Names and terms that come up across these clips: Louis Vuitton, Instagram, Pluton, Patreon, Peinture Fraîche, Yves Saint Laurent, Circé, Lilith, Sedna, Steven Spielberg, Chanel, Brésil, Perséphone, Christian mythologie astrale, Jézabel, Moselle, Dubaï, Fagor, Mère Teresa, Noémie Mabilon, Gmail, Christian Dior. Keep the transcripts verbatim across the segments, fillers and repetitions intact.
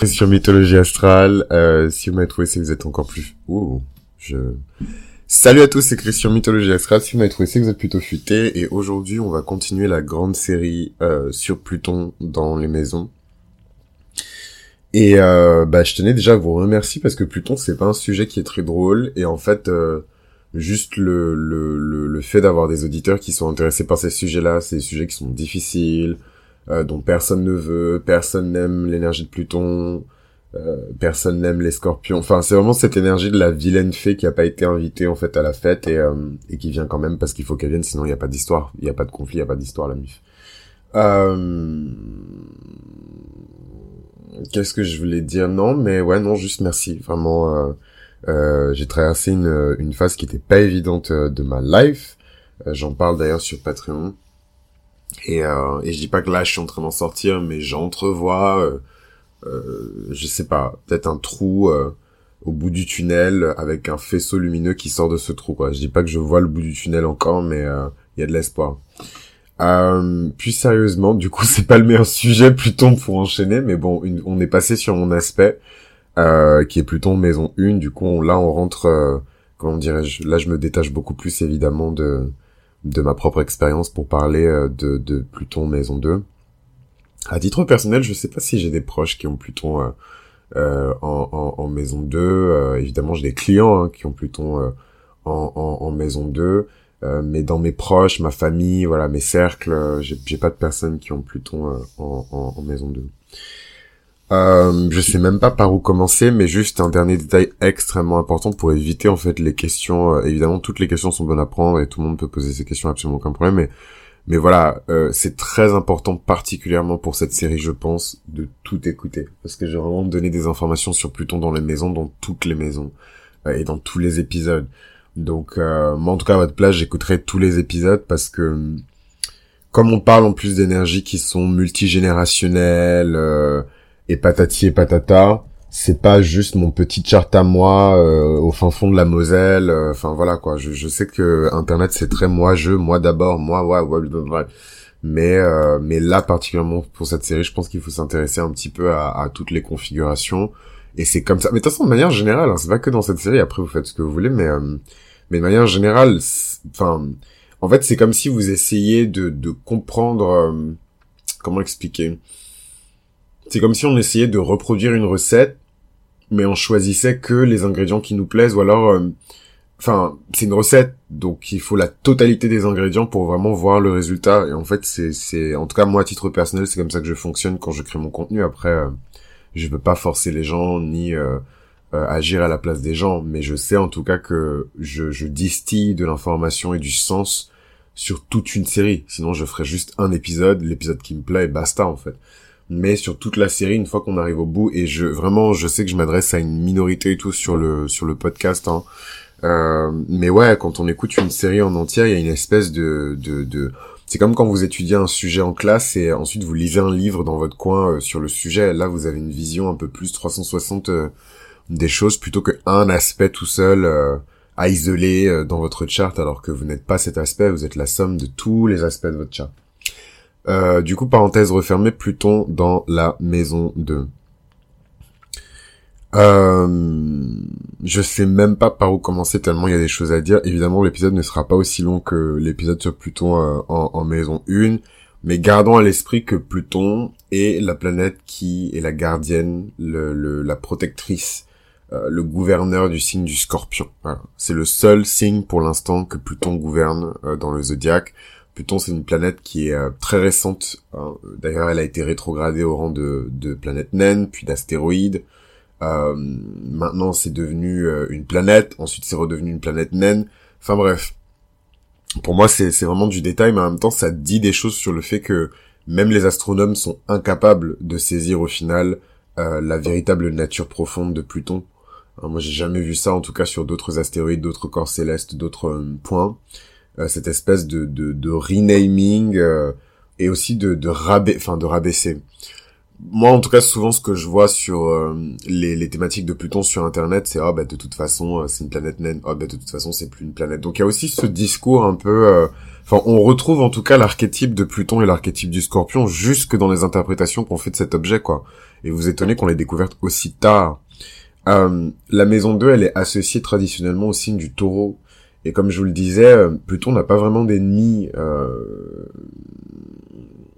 Christian mythologie astrale. Euh, si vous m'avez trouvé, c'est que vous êtes encore plus... Ouh, je... Salut à tous, c'est Christian mythologie astrale. Si vous m'avez trouvé, c'est que vous êtes plutôt futé. Et aujourd'hui, on va continuer la grande série euh, sur Pluton dans les maisons. Et euh, bah, je tenais déjà à vous remercier parce que Pluton, c'est pas un sujet qui est très drôle. Et en fait... Euh, Juste le, le, le, le fait d'avoir des auditeurs qui sont intéressés par ces sujets-là, c'est des sujets qui sont difficiles, euh, dont personne ne veut, personne n'aime l'énergie de Pluton, euh, personne n'aime les scorpions. Enfin, c'est vraiment cette énergie de la vilaine fée qui a pas été invitée, en fait, à la fête et, euh, et qui vient quand même parce qu'il faut qu'elle vienne, sinon il n'y a pas d'histoire. Il n'y a pas de conflit, il n'y a pas d'histoire, la mif. Euh... Qu'est-ce que je voulais dire? Non, mais ouais, non, juste merci. Vraiment... Euh... Euh, j'ai traversé une, une phase qui était pas évidente euh, de ma life. Euh, j'en parle d'ailleurs sur Patreon. Et, euh, et je dis pas que là je suis en train d'en sortir, mais j'entrevois, euh, euh, je sais pas, peut-être un trou euh, au bout du tunnel avec un faisceau lumineux qui sort de ce trou, quoi. Je dis pas que je vois le bout du tunnel encore, mais il euh, y a de l'espoir. Euh, puis sérieusement, du coup, c'est pas le meilleur sujet Pluton pour enchaîner, mais bon, une, on est passé sur mon aspect. Euh, qui est Pluton maison un, du coup on, là on rentre, euh, comment dirais-je, là je me détache beaucoup plus évidemment de de ma propre expérience pour parler euh, de, de Pluton maison deux. À titre personnel, je sais pas si j'ai des proches qui ont Pluton euh, euh, en, en, en maison deux, euh, évidemment j'ai des clients hein, qui ont Pluton euh, en, en, en maison deux, euh, mais dans mes proches, ma famille, voilà, mes cercles, euh, j'ai, j'ai pas de personnes qui ont Pluton euh, en, en, en maison deux. Euh, je sais même pas par où commencer, mais juste un dernier détail extrêmement important pour éviter en fait les questions. Euh, évidemment, toutes les questions sont bonnes à prendre et tout le monde peut poser ses questions, absolument aucun problème. Mais, mais voilà, euh, c'est très important, particulièrement pour cette série, je pense, de tout écouter, parce que j'ai vraiment donné des informations sur Pluton dans les maisons, dans toutes les maisons euh, et dans tous les épisodes. Donc, euh, moi en tout cas à votre place, j'écouterai tous les épisodes parce que comme on parle en plus d'énergies qui sont multigénérationnelles. Euh, Et patati et patata, c'est pas juste mon petit chart à moi euh, au fin fond de la Moselle. Enfin euh, voilà quoi. Je, je sais que Internet c'est très moi je, moi d'abord, moi ouais ouais ouais. Mais euh, mais là particulièrement pour cette série, je pense qu'il faut s'intéresser un petit peu à, à toutes les configurations. Et c'est comme ça. Mais de toute façon de manière générale, hein, c'est pas que dans cette série. Après vous faites ce que vous voulez, mais euh, mais de manière générale, enfin en fait c'est comme si vous essayez de de comprendre euh, comment expliquer. C'est comme si on essayait de reproduire une recette, mais on choisissait que les ingrédients qui nous plaisent, ou alors... Euh, enfin, c'est une recette, donc il faut la totalité des ingrédients pour vraiment voir le résultat. Et en fait, c'est... c'est en tout cas, moi, à titre personnel, c'est comme ça que je fonctionne quand je crée mon contenu. Après, euh, je ne veux pas forcer les gens, ni euh, euh, agir à la place des gens, mais je sais en tout cas que je, je distille de l'information et du sens sur toute une série. Sinon, je ferais juste un épisode, l'épisode qui me plaît, et basta, en fait. Mais sur toute la série, une fois qu'on arrive au bout, et je vraiment, je sais que je m'adresse à une minorité et tout sur le sur le podcast, hein. Euh, mais ouais, quand on écoute une série en entière, il y a une espèce de de de. C'est comme quand vous étudiez un sujet en classe et ensuite vous lisez un livre dans votre coin euh, sur le sujet. Là, vous avez une vision un peu plus trois cent soixante euh, des choses plutôt que un aspect tout seul euh, à isoler euh, dans votre charte, alors que vous n'êtes pas cet aspect. Vous êtes la somme de tous les aspects de votre charte. Euh, du coup, parenthèse refermée, Pluton dans la maison deux. Euh, je sais même pas par où commencer tellement il y a des choses à dire. Évidemment, l'épisode ne sera pas aussi long que l'épisode sur Pluton euh, en, en maison un, mais gardons à l'esprit que Pluton est la planète qui est la gardienne, le, le, la protectrice, euh, le gouverneur du signe du Scorpion. Voilà. C'est le seul signe pour l'instant que Pluton gouverne euh, dans le zodiaque. Pluton, c'est une planète qui est euh, très récente. Hein. D'ailleurs, elle a été rétrogradée au rang de, de planète naine, puis d'astéroïde. Euh, maintenant, c'est devenu euh, une planète. Ensuite, c'est redevenu une planète naine. Enfin bref, pour moi, c'est, c'est vraiment du détail, mais en même temps, ça dit des choses sur le fait que même les astronomes sont incapables de saisir au final euh, la véritable nature profonde de Pluton. Hein, moi, j'ai jamais vu ça, en tout cas, sur d'autres astéroïdes, d'autres corps célestes, d'autres euh, points. Cette espèce de de, de renaming euh, et aussi de de rabais, enfin de rabaisser. Moi, en tout cas, souvent ce que je vois sur euh, les les thématiques de Pluton sur Internet, c'est ah bah de toute façon c'est une planète naine, ah bah de toute façon c'est plus une planète. Donc il y a aussi ce discours un peu, enfin euh, on retrouve en tout cas l'archétype de Pluton et l'archétype du Scorpion jusque dans les interprétations qu'on fait de cet objet quoi. et vous vous étonnez qu'on l'ait découverte aussi tard. Euh, la maison deux, elle est associée traditionnellement au signe du taureau. Et comme je vous le disais, Pluton n'a pas vraiment d'ennemis. Euh...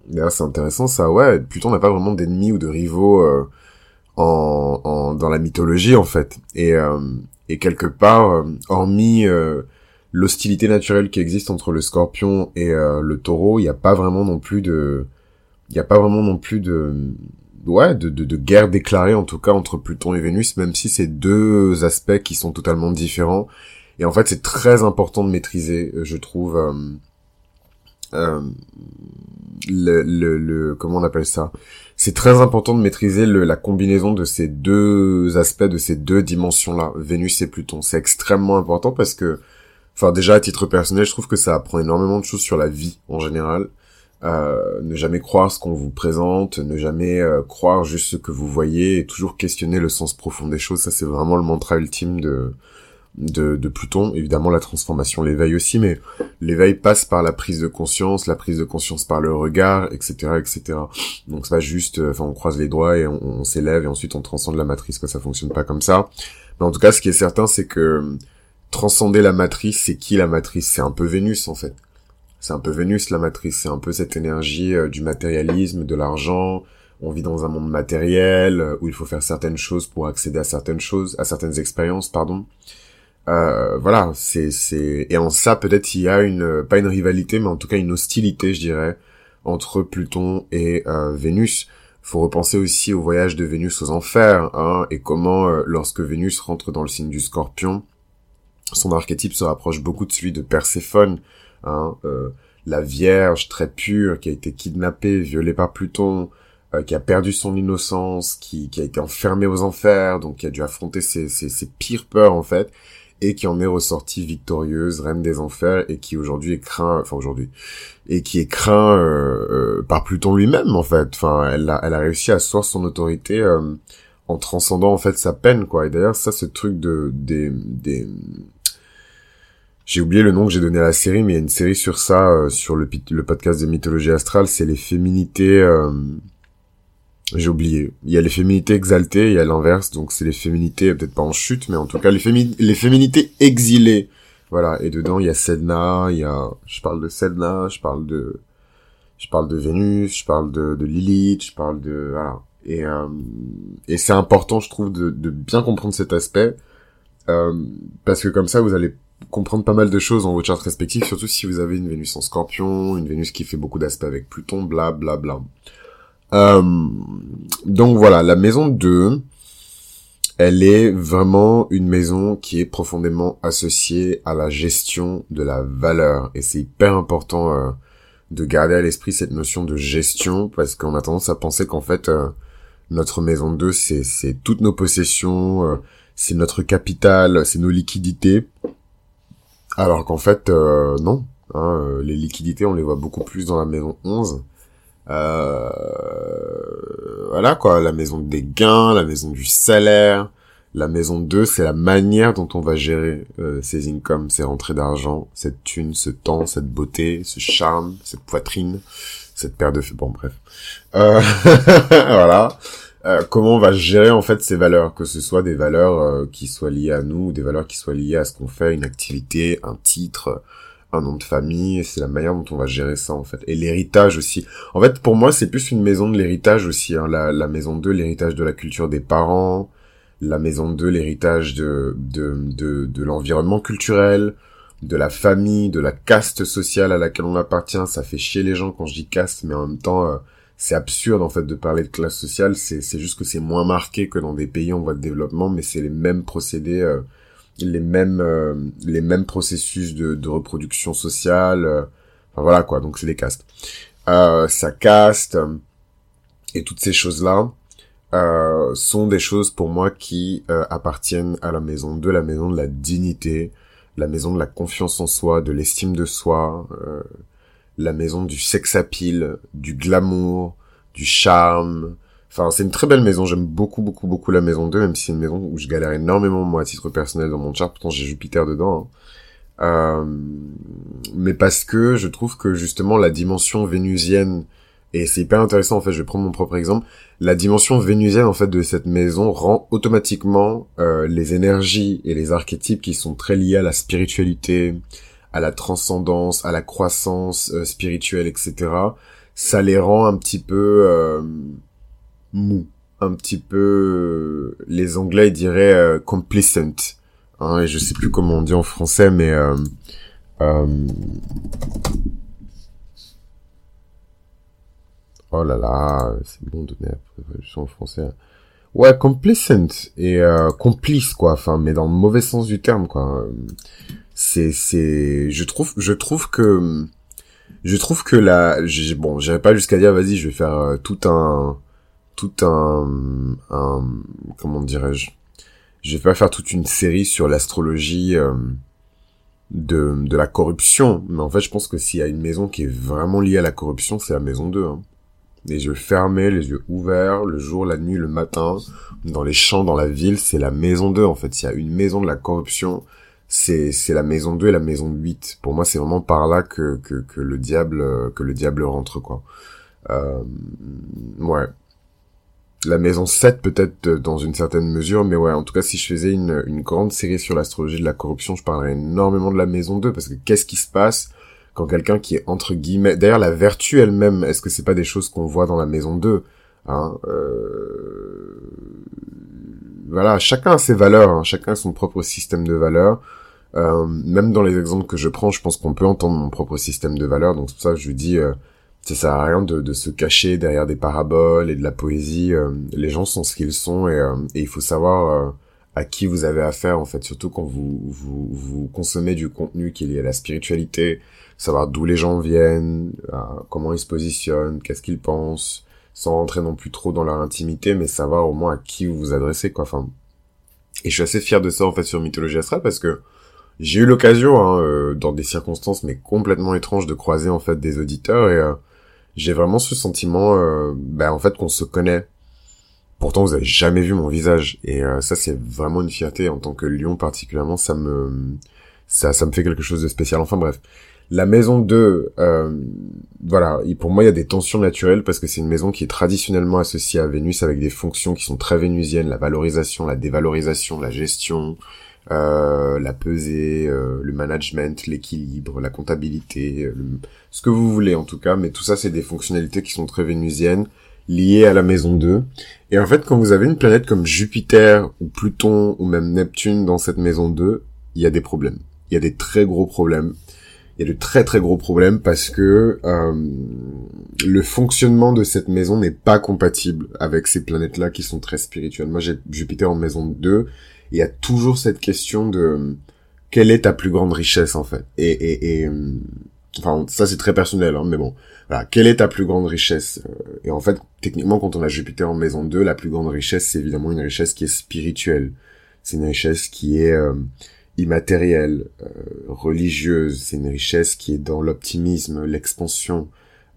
D'ailleurs, c'est intéressant ça, ouais. Pluton n'a pas vraiment d'ennemis ou de rivaux euh, en, en, dans la mythologie, en fait. Et, euh, et quelque part, euh, hormis euh, l'hostilité naturelle qui existe entre le scorpion et euh, le taureau, il n'y a pas vraiment non plus de... Il n'y a pas vraiment non plus de... Ouais, de, de, de guerre déclarée, en tout cas, entre Pluton et Vénus, même si c'est deux aspects qui sont totalement différents. Et en fait, c'est très important de maîtriser, je trouve, euh, euh, le, le, le... Comment on appelle ça ? C'est très important de maîtriser le, la combinaison de ces deux aspects, de ces deux dimensions-là, Vénus et Pluton. C'est extrêmement important parce que, enfin, déjà, à titre personnel, je trouve que ça apprend énormément de choses sur la vie, en général. Euh, ne jamais croire ce qu'on vous présente, ne jamais euh, croire juste ce que vous voyez, et toujours questionner le sens profond des choses. Ça, c'est vraiment le mantra ultime de de, de Pluton. Évidemment, la transformation, l'éveil aussi, mais l'éveil passe par la prise de conscience, la prise de conscience par le regard, et cetera, et cetera. Donc, c'est pas juste, enfin, euh, on croise les doigts et on, on s'élève et ensuite on transcende la matrice. Quoi, ça fonctionne pas comme ça. Mais en tout cas, ce qui est certain, c'est que transcender la matrice, c'est qui la matrice ? C'est un peu Vénus, en fait. C'est un peu Vénus, la matrice, c'est un peu cette énergie euh, du matérialisme, de l'argent. On vit dans un monde matériel euh, où il faut faire certaines choses pour accéder à certaines choses, à certaines expériences, pardon. Euh, voilà, c'est c'est et en ça peut-être il y a une pas une rivalité, mais en tout cas une hostilité, je dirais, entre Pluton et euh, Vénus. Faut repenser aussi au voyage de Vénus aux enfers, hein, et comment euh, lorsque Vénus rentre dans le signe du Scorpion, son archétype se rapproche beaucoup de celui de Perséphone. Hein, euh, la vierge très pure qui a été kidnappée, violée par Pluton, euh, qui a perdu son innocence, qui, qui a été enfermée aux enfers, donc qui a dû affronter ses, ses, ses pires peurs en fait, et qui en est ressortie victorieuse, reine des enfers, et qui aujourd'hui est craint, enfin aujourd'hui, et qui est craint euh, euh, par Pluton lui-même en fait. Enfin, elle a, elle a réussi à asseoir son autorité euh, en transcendant en fait sa peine quoi. Et d'ailleurs ça, ce truc de des des j'ai oublié le nom que j'ai donné à la série, mais il y a une série sur ça, euh, sur le, le podcast de mythologie astrale, c'est les féminités... Euh... J'ai oublié. Il y a les féminités exaltées, il y a l'inverse, donc c'est les féminités, peut-être pas en chute, mais en tout cas, les, fémi- les féminités exilées. Voilà, et dedans, il y a Sedna, il y a... Je parle de Sedna, je parle de... Je parle de Vénus, je parle de, de Lilith, je parle de... Voilà. Et, euh... et c'est important, je trouve, de, de bien comprendre cet aspect, euh... parce que comme ça, vous allez... comprendre pas mal de choses dans vos charts respectives, surtout si vous avez une Vénus en Scorpion, une Vénus qui fait beaucoup d'aspects avec Pluton, bla bla bla. Euh, donc voilà, la maison deux, elle est vraiment une maison qui est profondément associée à la gestion de la valeur, et c'est hyper important euh, de garder à l'esprit cette notion de gestion, parce qu'on a tendance à penser qu'en fait, euh, notre maison deux, c'est, c'est toutes nos possessions, euh, c'est notre capital, c'est nos liquidités. Alors qu'en fait, euh, non. Hein, euh, les liquidités, on les voit beaucoup plus dans la maison onze. Euh, voilà quoi, la maison des gains, la maison du salaire. La maison deux, c'est la manière dont on va gérer euh, ces incomes, ces rentrées d'argent, cette thune, ce temps, cette beauté, ce charme, cette poitrine, cette paire de... Bon, bref. Euh, voilà. Euh, comment on va gérer en fait ces valeurs, que ce soit des valeurs euh, qui soient liées à nous, ou des valeurs qui soient liées à ce qu'on fait, une activité, un titre, un nom de famille, c'est la manière dont on va gérer ça en fait. Et l'héritage aussi. En fait, pour moi, c'est plus une maison de l'héritage aussi, hein, la, la maison deux, l'héritage de la culture des parents, la maison deux, l'héritage de, de, de, de l'environnement culturel, de la famille, de la caste sociale à laquelle on appartient. Ça fait chier les gens quand je dis caste, mais en même temps... Euh, c'est absurde en fait de parler de classe sociale, c'est, c'est juste que c'est moins marqué que dans des pays en voie de développement, mais c'est les mêmes procédés, euh, les mêmes euh, les mêmes processus de, de reproduction sociale, euh, enfin voilà quoi, donc c'est des castes. Euh, sa caste, et toutes ces choses-là, euh, sont des choses pour moi qui euh, appartiennent à la maison de la maison de la dignité, la maison de la confiance en soi, de l'estime de soi... Euh, la maison du sex-appeal, du glamour, du charme. Enfin, c'est une très belle maison. J'aime beaucoup, beaucoup, beaucoup la maison deux, même si c'est une maison où je galère énormément, moi, à titre personnel, dans mon chart. Pourtant, j'ai Jupiter dedans. Hein. Euh... Mais parce que je trouve que, justement, la dimension vénusienne Et c'est hyper intéressant, en fait, je vais prendre mon propre exemple. La dimension vénusienne, en fait, de cette maison rend automatiquement euh, les énergies et les archétypes qui sont très liés à la spiritualité, à la transcendance, à la croissance euh, spirituelle, et cetera. Ça les rend un petit peu euh, mous, un petit peu... Euh, les Anglais, ils diraient euh, « complacent ». Hein, et je sais plus comment on dit en français, mais... Euh, euh, Oh là là, c'est bon de donner la traduction en français. Ouais, complacent et euh, complice quoi, enfin mais dans le mauvais sens du terme quoi. C'est c'est je trouve je trouve que je trouve que la j'ai, bon, j'irai pas jusqu'à dire vas-y, je vais faire euh, tout un tout un un comment dirais-je. Je vais pas faire toute une série sur l'astrologie euh, de de la corruption, mais en fait, je pense que s'il y a une maison qui est vraiment liée à la corruption, c'est la maison deux hein. Les yeux fermés, les yeux ouverts, le jour, la nuit, le matin, dans les champs, dans la ville, c'est la maison deux, en fait. Il y a une maison de la corruption, c'est, c'est la maison deux et la maison huit. Pour moi, c'est vraiment par là que, que, que le diable, que le diable rentre, quoi. Euh, ouais. La maison sept, peut-être, dans une certaine mesure, mais ouais, en tout cas, si je faisais une, une grande série sur l'astrologie de la corruption, je parlerais énormément de la maison deux, parce que qu'est-ce qui se passe quand quelqu'un qui est entre guillemets... D'ailleurs, la vertu elle-même, est-ce que c'est pas des choses qu'on voit dans la maison deux hein euh... Voilà, chacun a ses valeurs, hein, chacun a son propre système de valeurs. Euh, même dans les exemples que je prends, je pense qu'on peut entendre mon propre système de valeurs, donc c'est pour ça que je dis, euh, ça sert à rien de, de se cacher derrière des paraboles et de la poésie. Euh, les gens sont ce qu'ils sont et, euh, et il faut savoir... Euh, à qui vous avez affaire, en fait, surtout quand vous, vous, vous consommez du contenu qui est lié à la spiritualité, savoir d'où les gens viennent, comment ils se positionnent, qu'est-ce qu'ils pensent, sans rentrer non plus trop dans leur intimité, mais savoir au moins à qui vous vous adressez, quoi, enfin. Et je suis assez fier de ça, en fait, sur Mythologie Astrale, parce que j'ai eu l'occasion, hein, euh, dans des circonstances, mais complètement étranges, de croiser, en fait, des auditeurs, et euh, j'ai vraiment ce sentiment, euh, bah, en fait, qu'on se connaît. Pourtant, vous avez jamais vu mon visage, et euh, ça, c'est vraiment une fierté. En tant que lion particulièrement, ça me, ça, ça me fait quelque chose de spécial. Enfin bref, la maison deux, euh, voilà. Et pour moi, il y a des tensions naturelles parce que c'est une maison qui est traditionnellement associée à Vénus avec des fonctions qui sont très vénusiennes, la valorisation, la dévalorisation, la gestion, euh, la pesée, euh, le management, l'équilibre, la comptabilité, le... ce que vous voulez en tout cas. Mais tout ça, c'est des fonctionnalités qui sont très vénusiennes, lié à la maison deux. Et en fait, quand vous avez une planète comme Jupiter ou Pluton ou même Neptune dans cette maison deux, il y a des problèmes. Il y a des très gros problèmes. Il y a de très très gros problèmes parce que euh, le fonctionnement de cette maison n'est pas compatible avec ces planètes-là qui sont très spirituelles. Moi, j'ai Jupiter en maison deux. Il y a toujours cette question de quelle est ta plus grande richesse, en fait. Et... et, et Enfin, ça c'est très personnel, hein, mais bon. Voilà, quelle est ta plus grande richesse ? Et en fait, techniquement, quand on a Jupiter en maison deux, la plus grande richesse, c'est évidemment une richesse qui est spirituelle. C'est une richesse qui est euh, immatérielle, euh, religieuse. C'est une richesse qui est dans l'optimisme, l'expansion.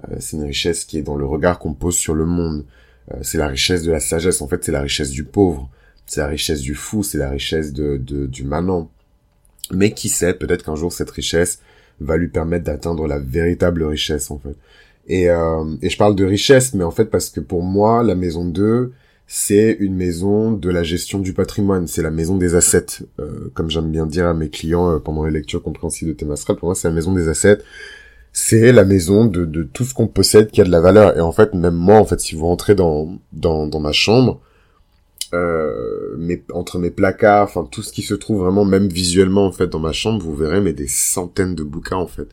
Euh, c'est une richesse qui est dans le regard qu'on pose sur le monde. Euh, c'est la richesse de la sagesse. En fait, c'est la richesse du pauvre. C'est la richesse du fou. C'est la richesse de, de du manant. Mais qui sait, peut-être qu'un jour, cette richesse va lui permettre d'atteindre la véritable richesse, en fait. Et, euh, et je parle de richesse, mais en fait, parce que pour moi, la maison deux, c'est une maison de la gestion du patrimoine, c'est la maison des assets. Euh, comme j'aime bien dire à mes clients euh, pendant les lectures compréhensives de thème astral, pour moi, c'est la maison des assets. C'est la maison de, de tout ce qu'on possède qui a de la valeur. Et en fait, même moi, en fait, si vous rentrez dans, dans, dans ma chambre, Euh, mes, entre mes placards, enfin tout ce qui se trouve vraiment, même visuellement en fait dans ma chambre, vous verrez mais des centaines de bouquins en fait.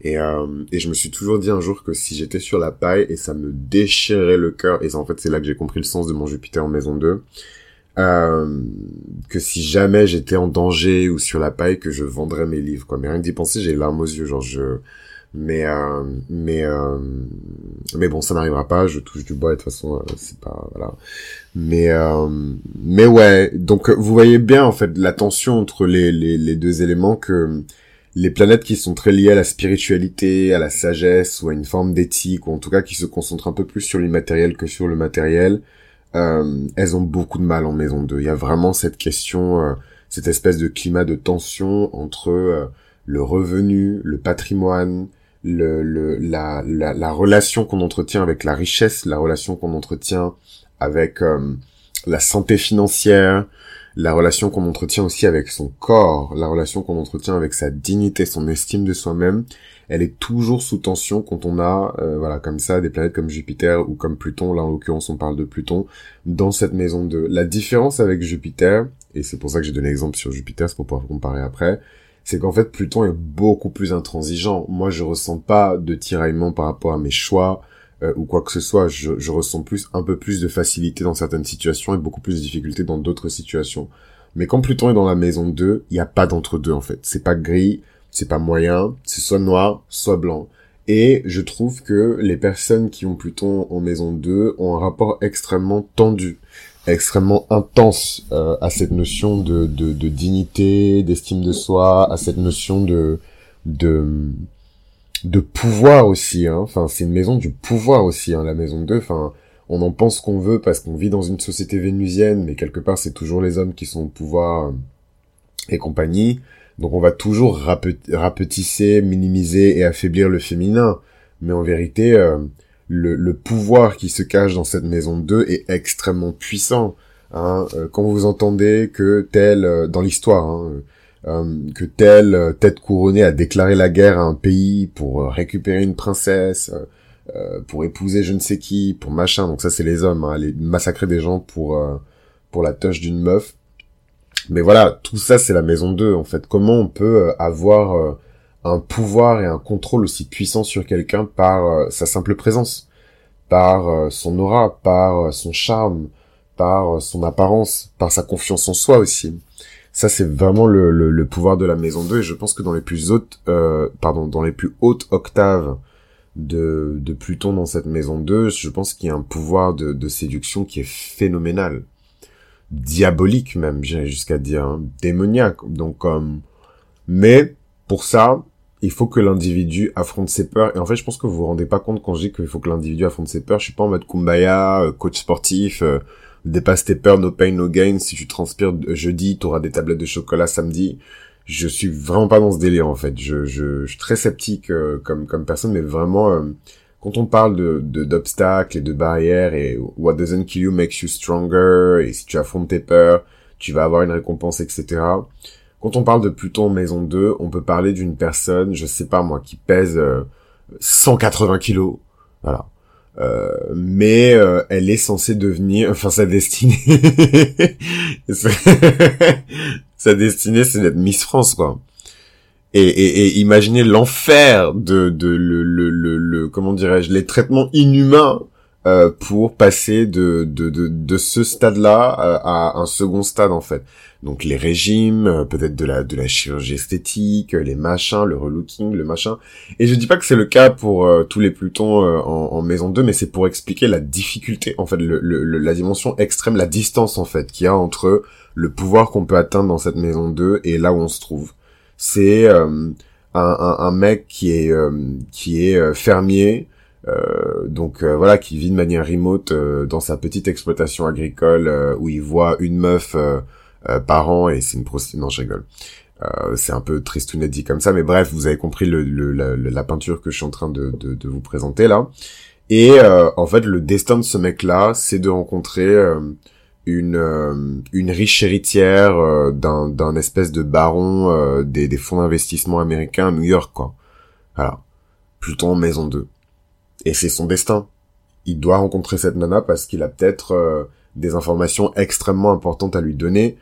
Et, euh, et je me suis toujours dit un jour que si j'étais sur la paille et ça me déchirait le cœur, et ça, en fait c'est là que j'ai compris le sens de mon Jupiter en maison deux, euh, que si jamais j'étais en danger ou sur la paille, que je vendrais mes livres quoi. Mais rien que d'y penser, j'ai les larmes aux yeux, genre je... Mais euh, mais euh, mais bon, ça n'arrivera pas, je touche du bois et de toute façon euh, c'est pas voilà. Mais euh, mais ouais, donc vous voyez bien en fait la tension entre les les les deux éléments, que les planètes qui sont très liées à la spiritualité, à la sagesse ou à une forme d'éthique, ou en tout cas qui se concentrent un peu plus sur l'immatériel que sur le matériel, euh, elles ont beaucoup de mal en maison deux. Il y a vraiment cette question, euh, cette espèce de climat de tension entre euh, le revenu, le patrimoine, le, le, la, la, la relation qu'on entretient avec la richesse, la relation qu'on entretient avec euh, la santé financière, la relation qu'on entretient aussi avec son corps, la relation qu'on entretient avec sa dignité, son estime de soi-même, elle est toujours sous tension quand on a, euh, voilà, comme ça, des planètes comme Jupiter ou comme Pluton. Là, en l'occurrence, on parle de Pluton dans cette maison deux. La différence avec Jupiter, et c'est pour ça que j'ai donné l'exemple sur Jupiter, c'est pour pouvoir comparer après, c'est qu'en fait, Pluton est beaucoup plus intransigeant. Moi, je ressens pas de tiraillement par rapport à mes choix, Euh, ou quoi que ce soit. Je, je ressens plus, un peu plus de facilité dans certaines situations et beaucoup plus de difficulté dans d'autres situations. Mais quand Pluton est dans la maison deux, il n'y a pas d'entre-deux, en fait. C'est pas gris, c'est pas moyen, c'est soit noir, soit blanc. Et je trouve que les personnes qui ont Pluton en maison deux ont un rapport extrêmement tendu, extrêmement intense euh, à cette notion de, de, de dignité, d'estime de soi, à cette notion de... de de pouvoir aussi, hein. Enfin, c'est une maison du pouvoir aussi, hein, la maison deux. Enfin, on en pense qu'on veut parce qu'on vit dans une société vénusienne, mais quelque part, c'est toujours les hommes qui sont au pouvoir et compagnie. Donc, on va toujours rap- rapetisser, minimiser et affaiblir le féminin. Mais en vérité, euh, le, le pouvoir qui se cache dans cette maison deux est extrêmement puissant, hein. Euh, quand vous entendez que tel, euh, dans l'histoire, hein, euh, Euh, que telle euh, tête couronnée a déclaré la guerre à un pays pour euh, récupérer une princesse, euh, pour épouser je ne sais qui, pour machin. Donc ça, c'est les hommes, hein, aller massacrer des gens pour euh, pour la touche d'une meuf. Mais voilà, tout ça, c'est la maison deux, en fait. Comment on peut euh, avoir euh, un pouvoir et un contrôle aussi puissant sur quelqu'un par euh, sa simple présence, par euh, son aura, par euh, son charme, par euh, son apparence, par sa confiance en soi aussi. Ça, c'est vraiment le, le, le pouvoir de la maison deux, et je pense que dans les plus hautes, euh, pardon, dans les plus hautes octaves de, de Pluton dans cette maison deux, je pense qu'il y a un pouvoir de, de séduction qui est phénoménal, diabolique même, j'irais jusqu'à dire, hein, démoniaque. Donc, euh, mais pour ça, il faut que l'individu affronte ses peurs. Et en fait, je pense que vous vous rendez pas compte quand je dis qu'il faut que l'individu affronte ses peurs. Je suis pas en mode kumbaya, coach sportif. Euh, Dépasse tes peurs, no pain, no gain. Si tu transpires jeudi, t'auras des tablettes de chocolat samedi. Je suis vraiment pas dans ce délire, en fait. Je, je, je suis très sceptique euh, comme, comme personne, mais vraiment, euh, quand on parle de, de, d'obstacles et de barrières et what doesn't kill you makes you stronger, et si tu affrontes tes peurs, tu vas avoir une récompense, et cetera. Quand on parle de Pluton maison deux, on peut parler d'une personne, je sais pas moi, qui pèse euh, cent quatre-vingts kilos. Voilà. Euh, mais euh, elle est censée devenir, enfin sa destinée, sa destinée, c'est d'être Miss France, quoi. Et, et, et imaginez l'enfer de, de le, le, le, le, comment dirais-je, les traitements inhumains euh, pour passer de, de, de, de ce stade-là à, à un second stade, en fait. Donc les régimes, peut-être de la, de la chirurgie esthétique, les machins, le relooking, le machin. Et je dis pas que c'est le cas pour euh, tous les Plutons euh, en, en maison deux, mais c'est pour expliquer la difficulté, en fait, le, le, la dimension extrême, la distance, en fait, qu'il y a entre le pouvoir qu'on peut atteindre dans cette maison deux et là où on se trouve. C'est euh, un, un, un mec qui est, euh, qui est euh, fermier, Euh, donc euh, voilà, qui vit de manière remote euh, dans sa petite exploitation agricole euh, où il voit une meuf euh, euh, par an, et c'est une prostituée. Non, je rigole. Euh, c'est un peu tristounet dit comme ça, mais bref, vous avez compris le, le, la, la peinture que je suis en train de, de, de vous présenter là. Et euh, en fait, le destin de ce mec-là, c'est de rencontrer euh, une, euh, une riche héritière euh, d'un, d'un espèce de baron euh, des, des fonds d'investissement américains à New York, quoi. Voilà. Pluton en maison deux. Et c'est son destin. Il doit rencontrer cette nana parce qu'il a peut-être euh, des informations extrêmement importantes à lui donner.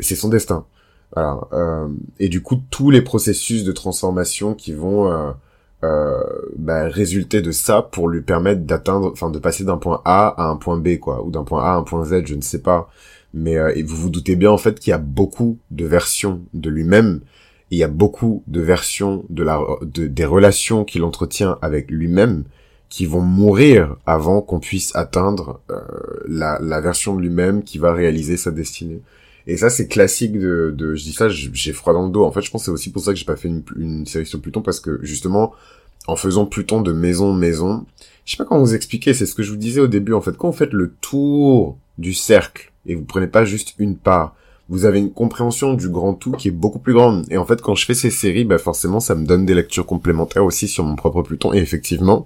C'est son destin. Voilà. Euh, et du coup, tous les processus de transformation qui vont euh, euh, bah, résulter de ça pour lui permettre d'atteindre, enfin, de passer d'un point A à un point B, quoi, ou d'un point A à un point Z, je ne sais pas. Mais euh, et vous vous doutez bien, en fait, qu'il y a beaucoup de versions de lui-même. Et il y a beaucoup de versions de la, de, des relations qu'il entretient avec lui-même, qui vont mourir avant qu'on puisse atteindre euh, la, la version de lui-même qui va réaliser sa destinée. Et ça, c'est classique de... de je dis ça, j'ai froid dans le dos. En fait, je pense que c'est aussi pour ça que j'ai pas fait une, une série sur Pluton, parce que, justement, en faisant Pluton de maison en maison, je sais pas comment vous expliquer, c'est ce que je vous disais au début, en fait. Quand vous faites le tour du cercle, et vous prenez pas juste une part, vous avez une compréhension du grand tout qui est beaucoup plus grande. Et en fait, quand je fais ces séries, bah forcément, ça me donne des lectures complémentaires aussi sur mon propre Pluton. Et effectivement,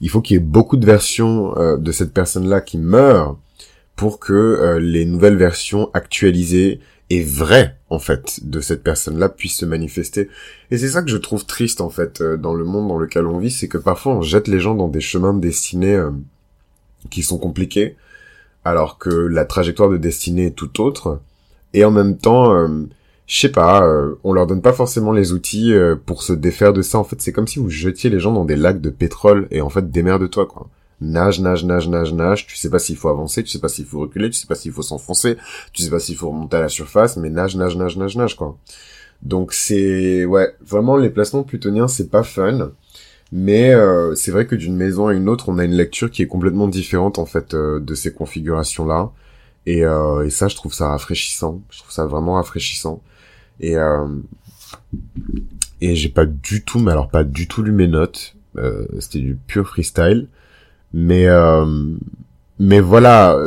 il faut qu'il y ait beaucoup de versions euh, de cette personne-là qui meurt pour que euh, les nouvelles versions actualisées et vraies, en fait, de cette personne-là puissent se manifester. Et c'est ça que je trouve triste, en fait, euh, dans le monde dans lequel on vit, c'est que parfois, on jette les gens dans des chemins de destinée euh, qui sont compliqués, alors que la trajectoire de destinée est tout autre. Et en même temps, euh, je sais pas, euh, on leur donne pas forcément les outils euh, pour se défaire de ça. En fait, c'est comme si vous jetiez les gens dans des lacs de pétrole et en fait, démerde-toi, quoi. Nage, nage, nage, nage, nage. Tu sais pas s'il faut avancer, tu sais pas s'il faut reculer, tu sais pas s'il faut s'enfoncer, tu sais pas s'il faut remonter à la surface, mais nage, nage, nage, nage, nage, quoi. Donc c'est, ouais, vraiment les placements plutoniens, c'est pas fun. Mais euh, c'est vrai que d'une maison à une autre, on a une lecture qui est complètement différente, en fait, euh, de ces configurations-là. Et, euh, et ça, je trouve ça rafraîchissant. Je trouve ça vraiment rafraîchissant. Et, euh, et j'ai pas du tout, mais alors pas du tout lu mes notes. Euh, c'était du pur freestyle. Mais, euh, mais voilà.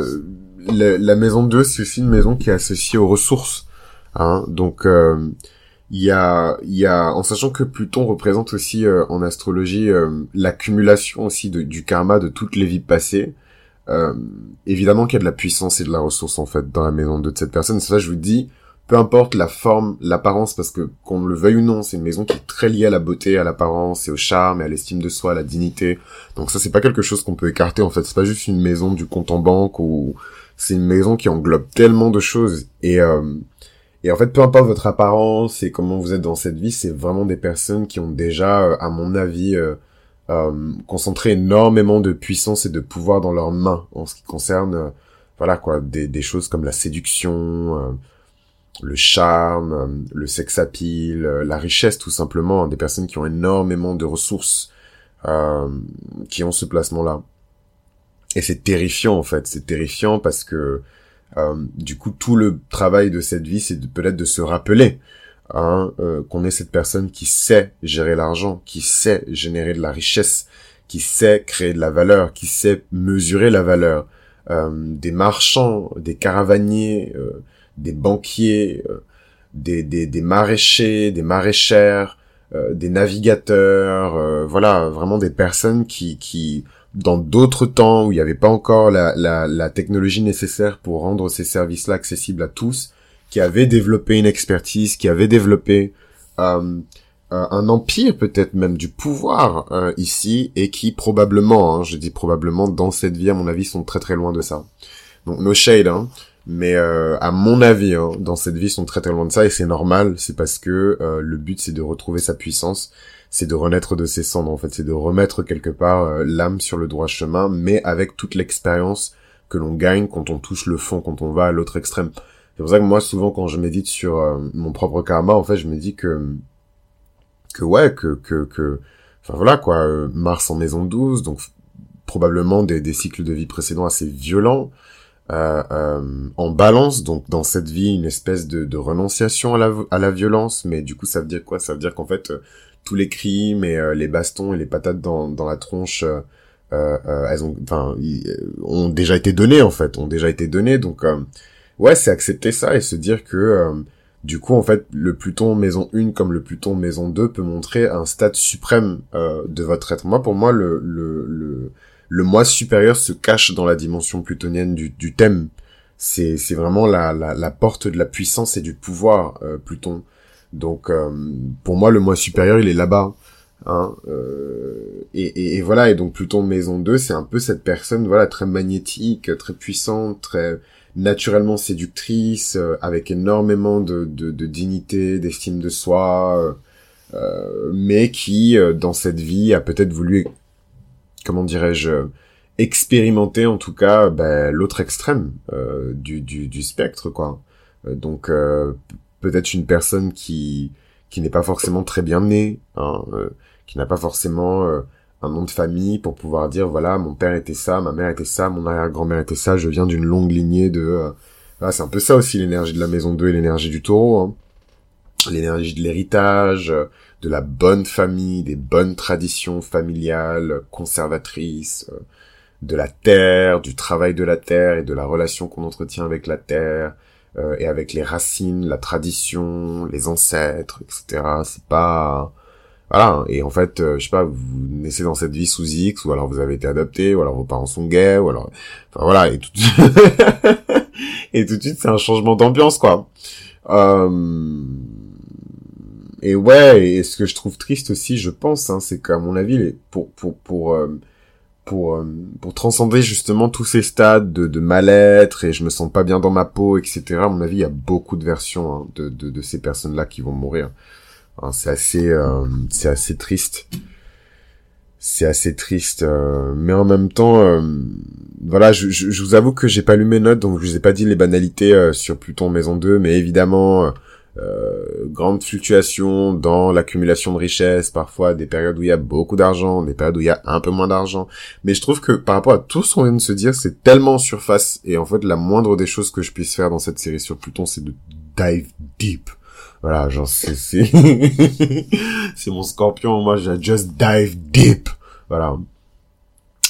La, la maison deux, c'est aussi une maison qui est associée aux ressources. Hein. Donc, euh, y a, y a, en sachant que Pluton représente aussi, euh, en astrologie, euh, l'accumulation aussi de, du karma de toutes les vies passées. Euh, évidemment qu'il y a de la puissance et de la ressource en fait dans la maison deux de cette personne. C'est ça, je vous dis, peu importe la forme, l'apparence, parce que qu'on le veuille ou non, c'est une maison qui est très liée à la beauté, à l'apparence et au charme et à l'estime de soi, à la dignité. Donc ça, c'est pas quelque chose qu'on peut écarter en fait. C'est pas juste une maison du compte en banque, ou c'est une maison qui englobe tellement de choses. Et euh, et en fait, peu importe votre apparence et comment vous êtes dans cette vie, c'est vraiment des personnes qui ont déjà, à mon avis, euh, Euh, concentrer énormément de puissance et de pouvoir dans leurs mains en ce qui concerne euh, voilà quoi des des choses comme la séduction, euh, le charme, euh, le sex appeal, euh, la richesse tout simplement, hein, des personnes qui ont énormément de ressources euh, qui ont ce placement là. Et c'est terrifiant en fait, c'est terrifiant parce que euh, du coup tout le travail de cette vie, c'est de, peut-être de se rappeler Hein, euh, qu'on est cette personne qui sait gérer l'argent, qui sait générer de la richesse, qui sait créer de la valeur, qui sait mesurer la valeur, euh, des marchands, des caravaniers, euh, des banquiers, euh, des, des, des maraîchers, des maraîchères, euh, des navigateurs, euh, voilà, vraiment des personnes qui, qui dans d'autres temps où il n'y avait pas encore la, la, la technologie nécessaire pour rendre ces services-là accessibles à tous, qui avait développé une expertise, qui avait développé euh, euh, un empire peut-être même du pouvoir euh, ici, et qui probablement, hein, je dis probablement, dans cette vie, à mon avis, sont très très loin de ça. Donc no shade, hein, mais euh, à mon avis, hein, dans cette vie, sont très très loin de ça, et c'est normal, c'est parce que euh, le but, c'est de retrouver sa puissance, c'est de renaître de ses cendres, en fait, c'est de remettre quelque part euh, l'âme sur le droit chemin, mais avec toute l'expérience que l'on gagne quand on touche le fond, quand on va à l'autre extrême. C'est pour ça que moi, souvent, quand je médite sur euh, mon propre karma, en fait, je me dis que... Que ouais, que... que, que enfin, voilà, quoi. Euh, Mars en maison douze, donc f- probablement des, des cycles de vie précédents assez violents. Euh, euh, en balance, donc dans cette vie, une espèce de, de renonciation à la, à la violence. Mais du coup, ça veut dire quoi? Ça veut dire qu'en fait, euh, tous les crimes et euh, les bastons et les patates dans, dans la tronche... Euh, euh, euh, elles ont, enfin, y, ont déjà été données, en fait. Ont déjà été données, donc... Euh, ouais, c'est accepter ça et se dire que, euh, du coup, en fait, le Pluton maison un comme le Pluton maison deux peut montrer un stade suprême euh, de votre être. Moi, pour moi, le, le, le, le moi supérieur se cache dans la dimension plutonienne du, du thème. C'est, c'est vraiment la, la, la porte de la puissance et du pouvoir, euh, Pluton. Donc, euh, pour moi, le moi supérieur, il est là-bas. Hein, euh, et, et, et voilà, et donc Pluton maison deux, c'est un peu cette personne, voilà, très magnétique, très puissante, très... naturellement séductrice, euh, avec énormément de, de, de dignité, d'estime de soi, euh, mais qui, euh, dans cette vie, a peut-être voulu, comment dirais-je, expérimenter, en tout cas, ben, l'autre extrême euh, du, du, du spectre, quoi. Donc, euh, peut-être une personne qui, qui n'est pas forcément très bien née, hein, euh, qui n'a pas forcément... Euh, un nom de famille pour pouvoir dire voilà, mon père était ça, ma mère était ça, mon arrière-grand-mère était ça, je viens d'une longue lignée de... Ah, c'est un peu ça aussi l'énergie de la maison deux et l'énergie du taureau, hein. L'énergie de l'héritage, de la bonne famille, des bonnes traditions familiales, conservatrices, de la terre, du travail de la terre et de la relation qu'on entretient avec la terre, euh, et avec les racines, la tradition, les ancêtres, et cetera. C'est pas... Voilà, et en fait, euh, je sais pas, vous naissez dans cette vie sous X, ou alors vous avez été adopté, ou alors vos parents sont gays, ou alors... Enfin voilà, et tout de suite... et tout de suite, c'est un changement d'ambiance, quoi. Euh... Et ouais, et ce que je trouve triste aussi, je pense, hein, c'est qu'à mon avis, les... pour... pour, pour euh... pour euh, pour transcender justement tous ces stades de, de mal-être et je me sens pas bien dans ma peau, et cetera. À mon avis, il y a beaucoup de versions hein, de, de de ces personnes-là qui vont mourir. Hein, c'est assez euh, c'est assez triste. C'est assez triste. Euh, mais en même temps, euh, voilà, je, je, je vous avoue que j'ai pas lu mes notes, donc je vous ai pas dit les banalités euh, sur Pluton Maison deux, mais évidemment... Euh, Euh, grande fluctuation dans l'accumulation de richesses, parfois des périodes où il y a beaucoup d'argent, des périodes où il y a un peu moins d'argent, mais je trouve que par rapport à tout ce qu'on vient de se dire, c'est tellement en surface, et en fait la moindre des choses que je puisse faire dans cette série sur Pluton, c'est de dive deep. Voilà, genre c'est c'est, c'est mon scorpion, moi j'ai just dive deep, voilà,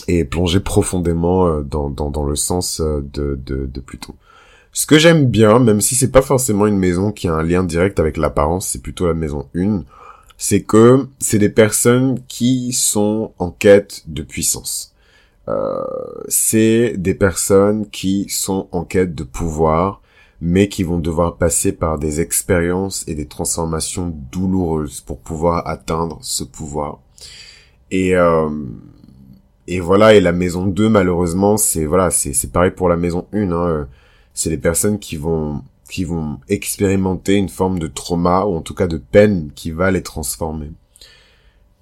et plonger profondément dans dans dans le sens de de, de Pluton. Ce que j'aime bien, même si c'est pas forcément une maison qui a un lien direct avec l'apparence, c'est plutôt la maison un, c'est que c'est des personnes qui sont en quête de puissance. Euh, c'est des personnes qui sont en quête de pouvoir, mais qui vont devoir passer par des expériences et des transformations douloureuses pour pouvoir atteindre ce pouvoir. Et... Euh, et voilà, et la maison deux, malheureusement, c'est voilà, c'est, c'est pareil pour la maison un, hein. C'est les personnes qui vont qui vont expérimenter une forme de trauma ou en tout cas de peine qui va les transformer.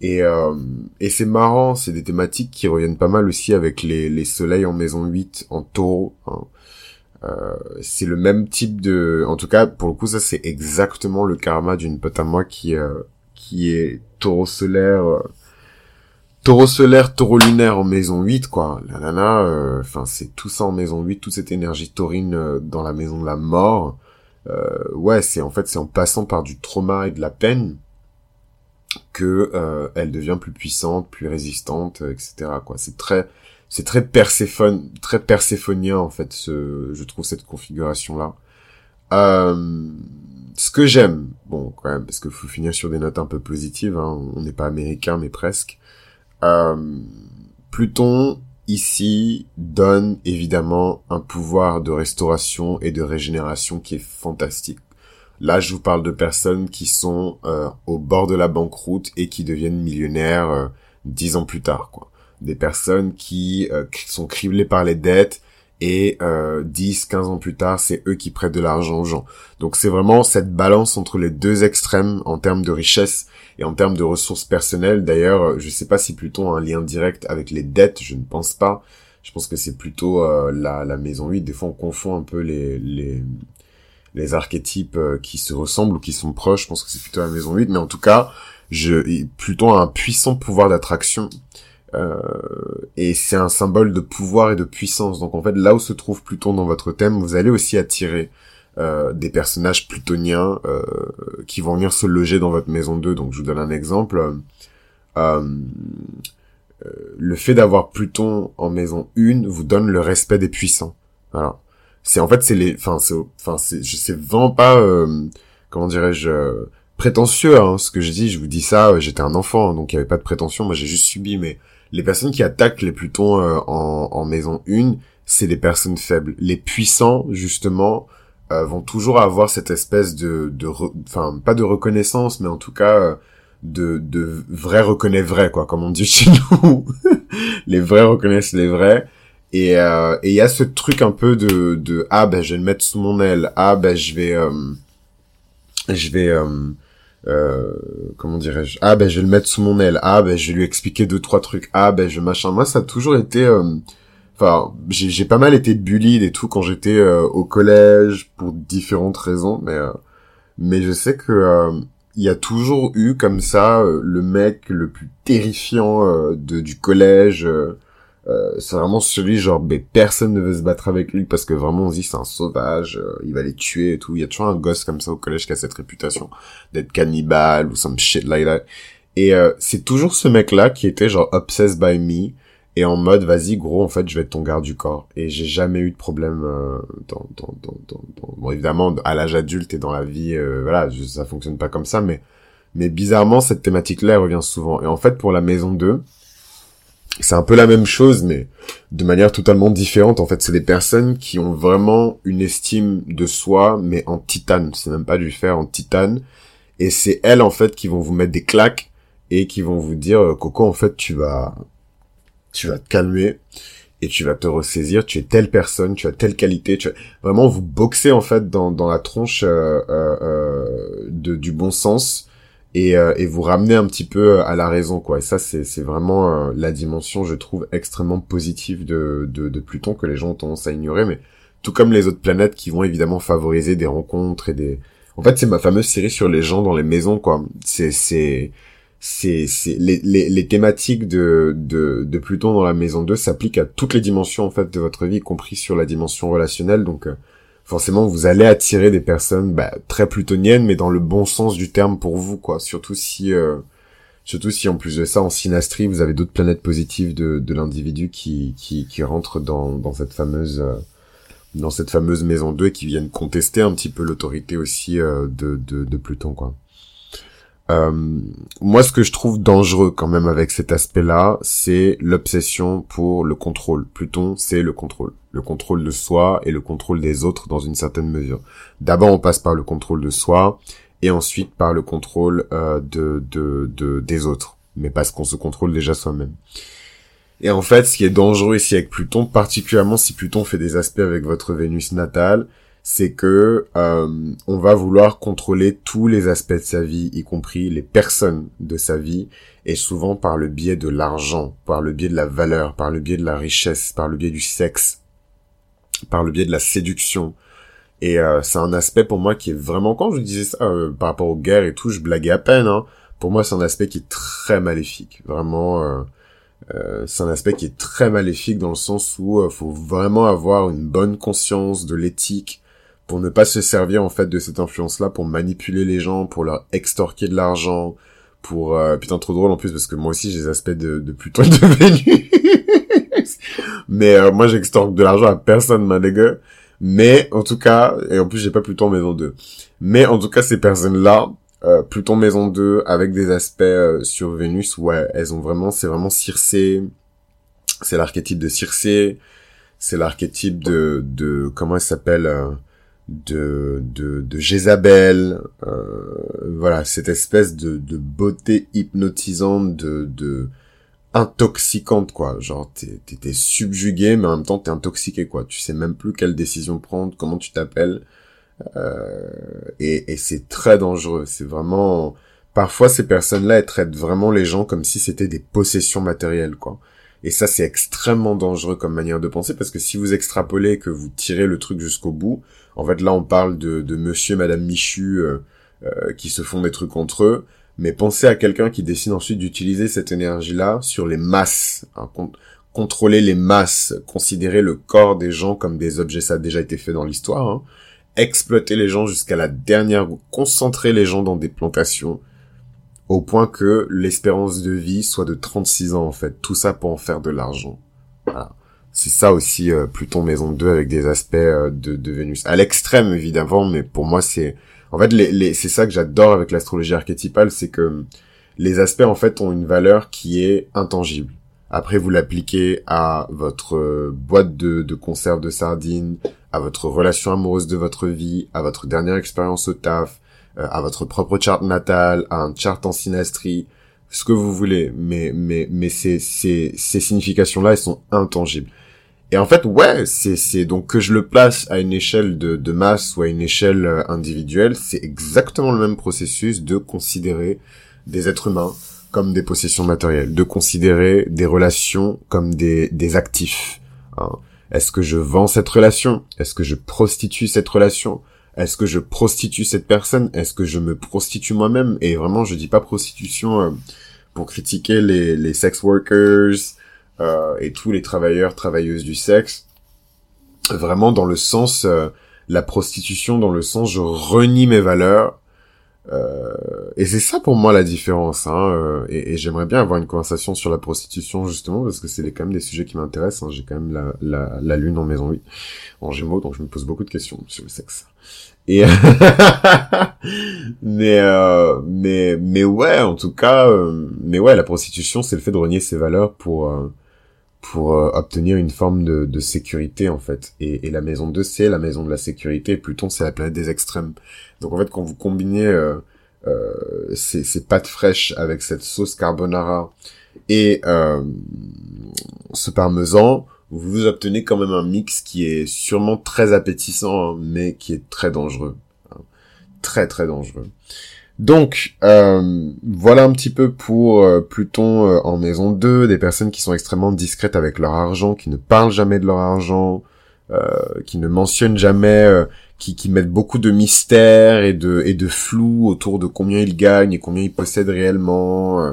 Et euh, et c'est marrant, c'est des thématiques qui reviennent pas mal aussi avec les les soleils en maison huit en Taureau. Hein. Euh, c'est le même type de, en tout cas pour le coup ça c'est exactement le karma d'une pote à moi qui euh, qui est Taureau solaire. Euh, Taureau solaire, taureau lunaire en maison huit, quoi. La nana, enfin, euh, c'est tout ça en maison huit, toute cette énergie taurine euh, dans la maison de la mort. Euh, ouais, c'est en fait, c'est en passant par du trauma et de la peine que euh, elle devient plus puissante, plus résistante, euh, et cetera. Quoi. C'est très, c'est très Perséphone, très perséphonien en fait. Ce, je trouve cette configuration là. Euh, ce que j'aime, bon, quand même, parce que faut finir sur des notes un peu positives. Hein, on n'est pas américain, mais presque. Euh, Pluton, ici, donne évidemment un pouvoir de restauration et de régénération qui est fantastique. Là, je vous parle de personnes qui sont euh, au bord de la banqueroute et qui deviennent millionnaires dix euh, ans plus tard, quoi. Des personnes qui euh, sont criblées par les dettes et euh, dix, quinze ans plus tard, c'est eux qui prêtent de l'argent aux gens. Donc c'est vraiment cette balance entre les deux extrêmes en termes de richesse et en termes de ressources personnelles. D'ailleurs, je sais pas si Pluton a un lien direct avec les dettes, je ne pense pas. Je pense que c'est plutôt euh, la, la maison huit. Des fois, on confond un peu les les, les archétypes euh, qui se ressemblent ou qui sont proches. Je pense que c'est plutôt la maison huit. Mais en tout cas, je, Pluton a un puissant pouvoir d'attraction. Euh, et c'est un symbole de pouvoir et de puissance. Donc en fait, là où se trouve Pluton dans votre thème, vous allez aussi attirer euh, des personnages plutoniens euh, qui vont venir se loger dans votre maison deux. Donc je vous donne un exemple. Euh, euh, le fait d'avoir Pluton en maison un vous donne le respect des puissants. Voilà. C'est en fait c'est les, enfin c'est, enfin c'est, je sais vraiment pas euh, comment dirais-je. Euh, prétentieux, hein, ce que je dis, je vous dis ça, j'étais un enfant, hein, donc il n'y avait pas de prétention, moi j'ai juste subi, mais les personnes qui attaquent les Plutons euh, en, en maison un, c'est des personnes faibles. Les puissants, justement, euh, vont toujours avoir cette espèce de, enfin, de re- pas de reconnaissance, mais en tout cas, euh, de, de vrai reconnaît vrai, quoi, comme on dit chez nous. Les vrais reconnaissent les vrais. Et il euh, et y a ce truc un peu de, de ah ben je vais le mettre sous mon aile, ah ben je vais... Euh, je vais... Euh, Euh, comment dirais-je, ah ben je vais le mettre sous mon aile, ah ben je vais lui expliquer deux trois trucs, ah ben je machin, moi ça a toujours été enfin euh, j'ai, j'ai pas mal été bullied et tout quand j'étais euh, au collège pour différentes raisons, mais euh, mais je sais que il euh, y a toujours eu comme ça euh, le mec le plus terrifiant euh, de du collège, euh, euh, c'est vraiment celui genre ben personne ne veut se battre avec lui parce que vraiment on se dit c'est un sauvage, euh, il va les tuer et tout. Il y a toujours un gosse comme ça au collège qui a cette réputation d'être cannibale ou some shit like that, et euh, c'est toujours ce mec là qui était genre obsessed by me et en mode vas-y gros, en fait je vais être ton garde du corps, et j'ai jamais eu de problème euh, dans, dans, dans, dans, dans bon évidemment à l'âge adulte et dans la vie euh, voilà je, ça fonctionne pas comme ça, mais mais bizarrement cette thématique là elle revient souvent, et en fait pour la maison deux c'est un peu la même chose mais de manière totalement différente. En fait c'est des personnes qui ont vraiment une estime de soi mais en titane, c'est même pas du fer, en titane, et c'est elles en fait qui vont vous mettre des claques et qui vont vous dire Coco en fait tu vas tu vas te calmer et tu vas te ressaisir, tu es telle personne, tu as telle qualité, tu as... vraiment vous boxez en fait dans dans la tronche euh, euh, de du bon sens et euh, et vous ramenez un petit peu à la raison quoi. Et ça c'est c'est vraiment euh, la dimension je trouve extrêmement positive de de de Pluton que les gens ont tendance à ignorer, mais tout comme les autres planètes qui vont évidemment favoriser des rencontres et des... En fait, c'est ma fameuse série sur les gens dans les maisons quoi. C'est c'est c'est c'est les les les thématiques de de de Pluton dans la maison deux s'appliquent à toutes les dimensions en fait de votre vie, y compris sur la dimension relationnelle. Donc euh, forcément vous allez attirer des personnes bah très plutoniennes mais dans le bon sens du terme pour vous quoi, surtout si euh, surtout si en plus de ça en synastrie vous avez d'autres planètes positives de de l'individu qui qui qui rentrent dans dans cette fameuse euh, dans cette fameuse maison deux et qui viennent contester un petit peu l'autorité aussi euh, de de de Pluton quoi. Euh, moi, ce que je trouve dangereux quand même avec cet aspect-là, c'est l'obsession pour le contrôle. Pluton, c'est le contrôle. Le contrôle de soi et le contrôle des autres dans une certaine mesure. D'abord, on passe par le contrôle de soi et ensuite par le contrôle euh, de, de, de, des autres. Mais parce qu'on se contrôle déjà soi-même. Et en fait, ce qui est dangereux ici avec Pluton, particulièrement si Pluton fait des aspects avec votre Vénus natale, c'est que euh, on va vouloir contrôler tous les aspects de sa vie, y compris les personnes de sa vie, et souvent par le biais de l'argent, par le biais de la valeur, par le biais de la richesse, par le biais du sexe, par le biais de la séduction. Et euh, c'est un aspect pour moi qui est vraiment... Quand je disais ça euh, par rapport aux guerres et tout, je blaguais à peine, hein. Pour moi, c'est un aspect qui est très maléfique, vraiment... Euh... Euh, c'est un aspect qui est très maléfique dans le sens où euh, faut vraiment avoir une bonne conscience de l'éthique pour ne pas se servir en fait de cette influence-là pour manipuler les gens, pour leur extorquer de l'argent, pour euh, putain trop drôle en plus parce que moi aussi j'ai des aspects de, de Pluton et de Vénus, mais euh, moi j'extorque de l'argent à personne ma dégueu, mais en tout cas, et en plus j'ai pas Pluton maison deux, mais en tout cas ces personnes-là Euh, Pluton maison deux avec des aspects euh, sur Vénus, ouais, elles ont vraiment, c'est vraiment Circé, c'est l'archétype de Circé, c'est l'archétype de de comment elle s'appelle euh, de de de Jézabel, euh, voilà cette espèce de de beauté hypnotisante, de de intoxicante quoi, genre t'es t'es, t'es subjugué mais en même temps t'es intoxiqué quoi, tu sais même plus quelle décision prendre, comment tu t'appelles. Euh, et, et c'est très dangereux. C'est vraiment... Parfois, ces personnes-là, elles traitent vraiment les gens comme si c'était des possessions matérielles, quoi. Et ça, c'est extrêmement dangereux comme manière de penser, parce que si vous extrapolez et que vous tirez le truc jusqu'au bout, en fait, là, on parle de, de monsieur et madame Michu euh, euh, qui se font des trucs entre eux, mais pensez à quelqu'un qui décide ensuite d'utiliser cette énergie-là sur les masses, hein, con- contrôler les masses, considérer le corps des gens comme des objets. Ça a déjà été fait dans l'histoire, hein. Exploiter les gens jusqu'à la dernière, concentrer les gens dans des plantations, au point que l'espérance de vie soit de trente-six ans, en fait. Tout ça pour en faire de l'argent. Voilà. C'est ça aussi, euh, Pluton maison deux avec des aspects euh, de, de Vénus. À l'extrême, évidemment, mais pour moi, c'est... En fait, les, les, c'est ça que j'adore avec l'astrologie archétypale, c'est que les aspects, en fait, ont une valeur qui est intangible. Après, vous l'appliquez à votre boîte de, de conserve de sardines, à votre relation amoureuse de votre vie, à votre dernière expérience au taf, euh, à votre propre chart natale, à un chart en synastrie, ce que vous voulez. Mais mais mais ces ces ces significations-là, elles sont intangibles. Et en fait, ouais, c'est c'est donc que je le place à une échelle de de masse ou à une échelle individuelle, c'est exactement le même processus de considérer des êtres humains comme des possessions matérielles, de considérer des relations comme des des actifs, hein. Est-ce que je vends cette relation? Est-ce que je prostitue cette relation? Est-ce que je prostitue cette personne? Est-ce que je me prostitue moi-même? Et vraiment, je dis pas prostitution euh, pour critiquer les, les sex workers euh, et tous les travailleurs, travailleuses du sexe. Vraiment dans le sens, euh, la prostitution dans le sens, je renie mes valeurs, Euh, et c'est ça pour moi la différence, hein, euh, et, et j'aimerais bien avoir une conversation sur la prostitution justement, parce que c'est quand même des sujets qui m'intéressent, hein. J'ai quand même la, la, la lune en maison, oui, en gémeaux, donc je me pose beaucoup de questions sur le sexe. Et mais euh, mais mais ouais, en tout cas, euh, mais ouais, la prostitution, c'est le fait de renier ses valeurs pour euh, pour euh, obtenir une forme de, de sécurité, en fait. Et, et la maison deux, c'est la maison de la sécurité, et Pluton, c'est la planète des extrêmes. Donc, en fait, quand vous combinez euh, euh, ces, ces pâtes fraîches avec cette sauce carbonara et euh, ce parmesan, vous obtenez quand même un mix qui est sûrement très appétissant, hein, mais qui est très dangereux. Hein. Très, très dangereux. Donc, euh, voilà un petit peu pour euh, Pluton euh, en maison deux, des personnes qui sont extrêmement discrètes avec leur argent, qui ne parlent jamais de leur argent, euh, qui ne mentionnent jamais, euh, qui, qui mettent beaucoup de mystère et de, et de flou autour de combien ils gagnent et combien ils possèdent réellement. Euh,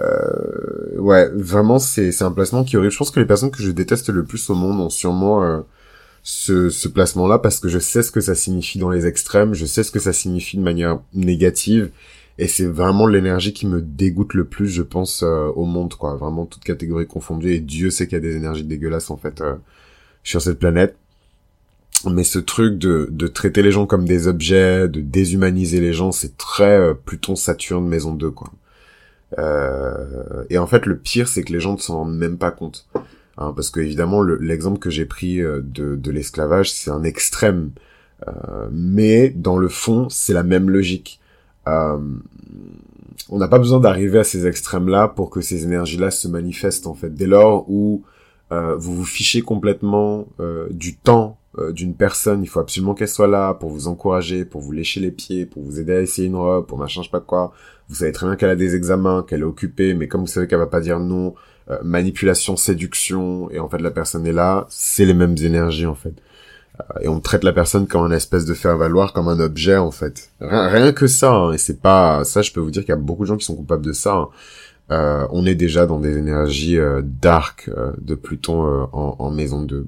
euh, ouais, vraiment, c'est, c'est un placement qui est horrible. Je pense que les personnes que je déteste le plus au monde ont sûrement... Euh, Ce, ce placement-là, parce que je sais ce que ça signifie dans les extrêmes, je sais ce que ça signifie de manière négative, et c'est vraiment l'énergie qui me dégoûte le plus, je pense, euh, au monde, quoi. Vraiment, toute catégorie confondue, et Dieu sait qu'il y a des énergies dégueulasses, en fait, euh, sur cette planète. Mais ce truc de, de traiter les gens comme des objets, de déshumaniser les gens, c'est très euh, Pluton Saturne maison deux, quoi. Euh, et en fait, le pire, c'est que les gens ne s'en rendent même pas compte. Hein, parce que évidemment le, l'exemple que j'ai pris euh, de, de l'esclavage, c'est un extrême, euh, mais dans le fond c'est la même logique. Euh, on n'a pas besoin d'arriver à ces extrêmes-là pour que ces énergies-là se manifestent, en fait. Dès lors où euh, vous vous fichez complètement euh, du temps euh, d'une personne, il faut absolument qu'elle soit là pour vous encourager, pour vous lécher les pieds, pour vous aider à essayer une robe, pour machin je sais pas quoi. Vous savez très bien qu'elle a des examens, qu'elle est occupée, mais comme vous savez qu'elle va pas dire non. Euh, manipulation, séduction, et en fait la personne est là, c'est les mêmes énergies, en fait. Euh, et on traite la personne comme une espèce de faire-valoir, comme un objet, en fait. Rien, rien que ça, hein, et c'est pas... Ça, je peux vous dire qu'il y a beaucoup de gens qui sont coupables de ça. Hein. Euh, on est déjà dans des énergies euh, dark euh, de Pluton euh, en, en maison deux.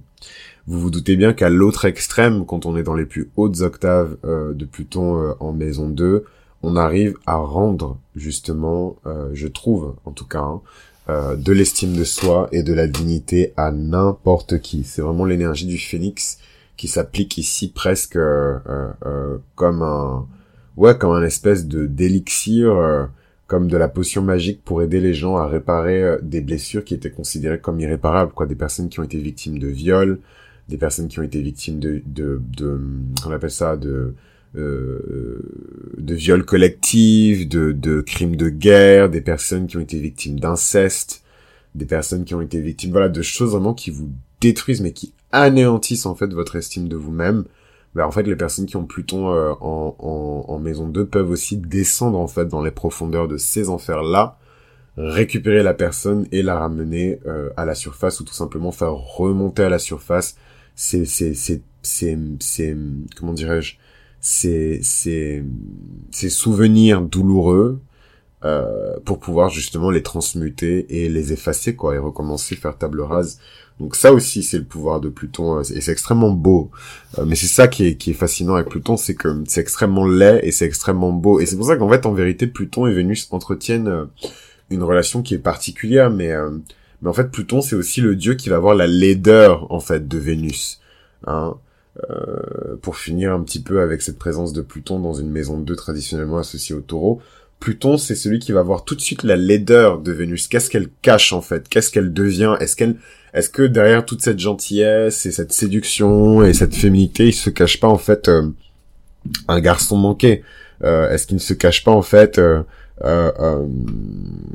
Vous vous doutez bien qu'à l'autre extrême, quand on est dans les plus hautes octaves euh, de Pluton euh, en maison deux, on arrive à rendre, justement, euh, je trouve, en tout cas... Hein, Euh, de l'estime de soi et de la dignité à n'importe qui. C'est vraiment l'énergie du phénix qui s'applique ici presque euh, euh, comme un ouais comme un espèce de d'élixir, euh, comme de la potion magique pour aider les gens à réparer euh, des blessures qui étaient considérées comme irréparables, quoi. Des personnes qui ont été victimes de viols, des personnes qui ont été victimes de de, de on appelle ça de Euh, de viols collectifs, de, de crimes de guerre, des personnes qui ont été victimes d'inceste, des personnes qui ont été victimes, voilà, de choses vraiment qui vous détruisent, mais qui anéantissent, en fait, votre estime de vous-même. Bah, en fait, les personnes qui ont Pluton euh, en, en, en maison deux peuvent aussi descendre, en fait, dans les profondeurs de ces enfers-là, récupérer la personne et la ramener euh, à la surface, ou tout simplement faire remonter à la surface. C'est, c'est, c'est, c'est, c'est, comment dirais-je, Ces, ces, ces souvenirs douloureux euh, pour pouvoir justement les transmuter et les effacer, quoi, et recommencer, faire table rase. Donc ça aussi, c'est le pouvoir de Pluton, et c'est extrêmement beau. Euh, mais c'est ça qui est, qui est fascinant avec Pluton, c'est que c'est extrêmement laid et c'est extrêmement beau. Et c'est pour ça qu'en fait, en vérité, Pluton et Vénus entretiennent une relation qui est particulière, mais, euh, mais en fait, Pluton, c'est aussi le dieu qui va avoir la laideur, en fait, de Vénus, hein. Euh, pour finir un petit peu avec cette présence de Pluton dans une maison deux traditionnellement associée au taureau, Pluton, c'est celui qui va voir tout de suite la laideur de Vénus. Qu'est-ce qu'elle cache, en fait? Qu'est-ce qu'elle devient? Est-ce qu'elle, est-ce que derrière toute cette gentillesse et cette séduction et cette féminité, il se cache pas, en fait, euh, un garçon manqué? Euh, est-ce qu'il ne se cache pas, en fait, euh, euh, euh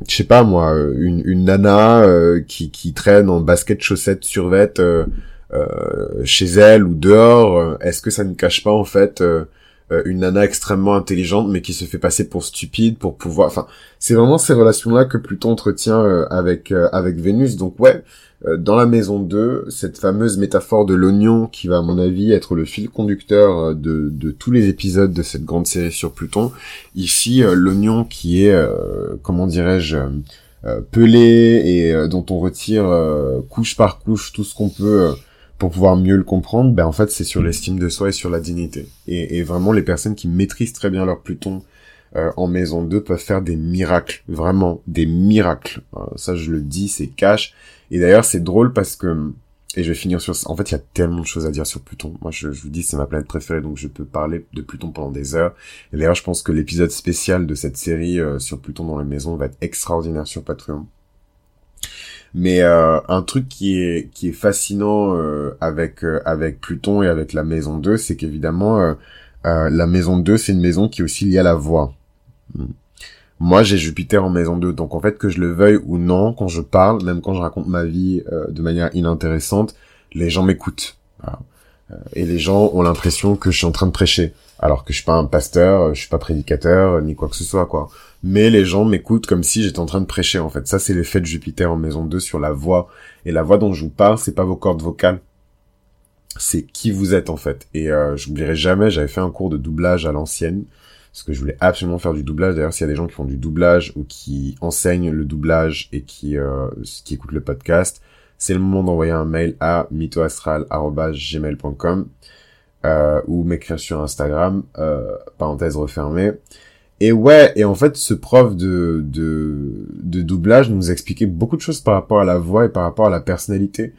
je sais pas, moi, une, une nana, euh, qui, qui traîne en basket, chaussettes, survêtes, euh, Euh, chez elle ou dehors, euh, est-ce que ça ne cache pas, en fait, euh, euh, une nana extrêmement intelligente mais qui se fait passer pour stupide pour pouvoir, enfin c'est vraiment ces relations-là que Pluton entretient euh, avec euh, avec Vénus. Donc ouais, euh, dans la maison deux, cette fameuse métaphore de l'oignon qui va à mon avis être le fil conducteur de de tous les épisodes de cette grande série sur Pluton. Ici, euh, l'oignon qui est euh, comment dirais-je euh, pelé et euh, dont on retire euh, couche par couche tout ce qu'on peut euh, pour pouvoir mieux le comprendre, ben en fait c'est sur l'estime de soi et sur la dignité. Et, et vraiment les personnes qui maîtrisent très bien leur Pluton euh, en maison deux peuvent faire des miracles, vraiment des miracles. Euh, ça, je le dis, c'est cash. Et d'ailleurs, c'est drôle parce que, et je vais finir sur ça. En fait, il y a tellement de choses à dire sur Pluton. Moi, je, je vous dis, c'est ma planète préférée, donc je peux parler de Pluton pendant des heures. Et d'ailleurs, je pense que l'épisode spécial de cette série euh, sur Pluton dans la maison va être extraordinaire sur Patreon. Mais euh, un truc qui est qui est fascinant euh, avec euh, avec Pluton et avec la maison deux, c'est qu'évidemment euh, euh, la maison deux, c'est une maison qui est aussi liée à la voix. Hmm. Moi, j'ai Jupiter en maison deux, donc en fait, que je le veuille ou non, quand je parle, même quand je raconte ma vie euh, de manière inintéressante, les gens m'écoutent. Voilà. Et les gens ont l'impression que je suis en train de prêcher, alors que je suis pas un pasteur, je suis pas prédicateur, ni quoi que ce soit, quoi. Mais les gens m'écoutent comme si j'étais en train de prêcher, en fait. Ça, c'est l'effet de Jupiter en maison deux sur la voix. Et la voix dont je vous parle, c'est pas vos cordes vocales. C'est qui vous êtes, en fait. Et euh, j'oublierai jamais, j'avais fait un cours de doublage à l'ancienne, parce que je voulais absolument faire du doublage. D'ailleurs, s'il y a des gens qui font du doublage ou qui enseignent le doublage et qui, euh, qui écoutent le podcast, c'est le moment d'envoyer un mail à mythoastral arobase gmail point com euh, ou m'écrire sur Instagram, euh, parenthèse refermée. Et ouais, et en fait, ce prof de, de, de doublage nous expliquait beaucoup de choses par rapport à la voix et par rapport à la personnalité.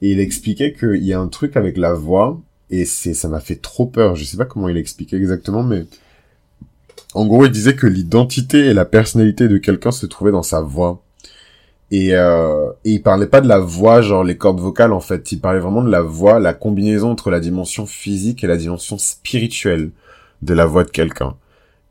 Et il expliquait qu'il y a un truc avec la voix, et c'est, ça m'a fait trop peur. Je sais pas comment il expliquait exactement, mais en gros, il disait que l'identité et la personnalité de quelqu'un se trouvaient dans sa voix. Et, euh, et il parlait pas de la voix, genre les cordes vocales en fait, il parlait vraiment de la voix, la combinaison entre la dimension physique et la dimension spirituelle de la voix de quelqu'un.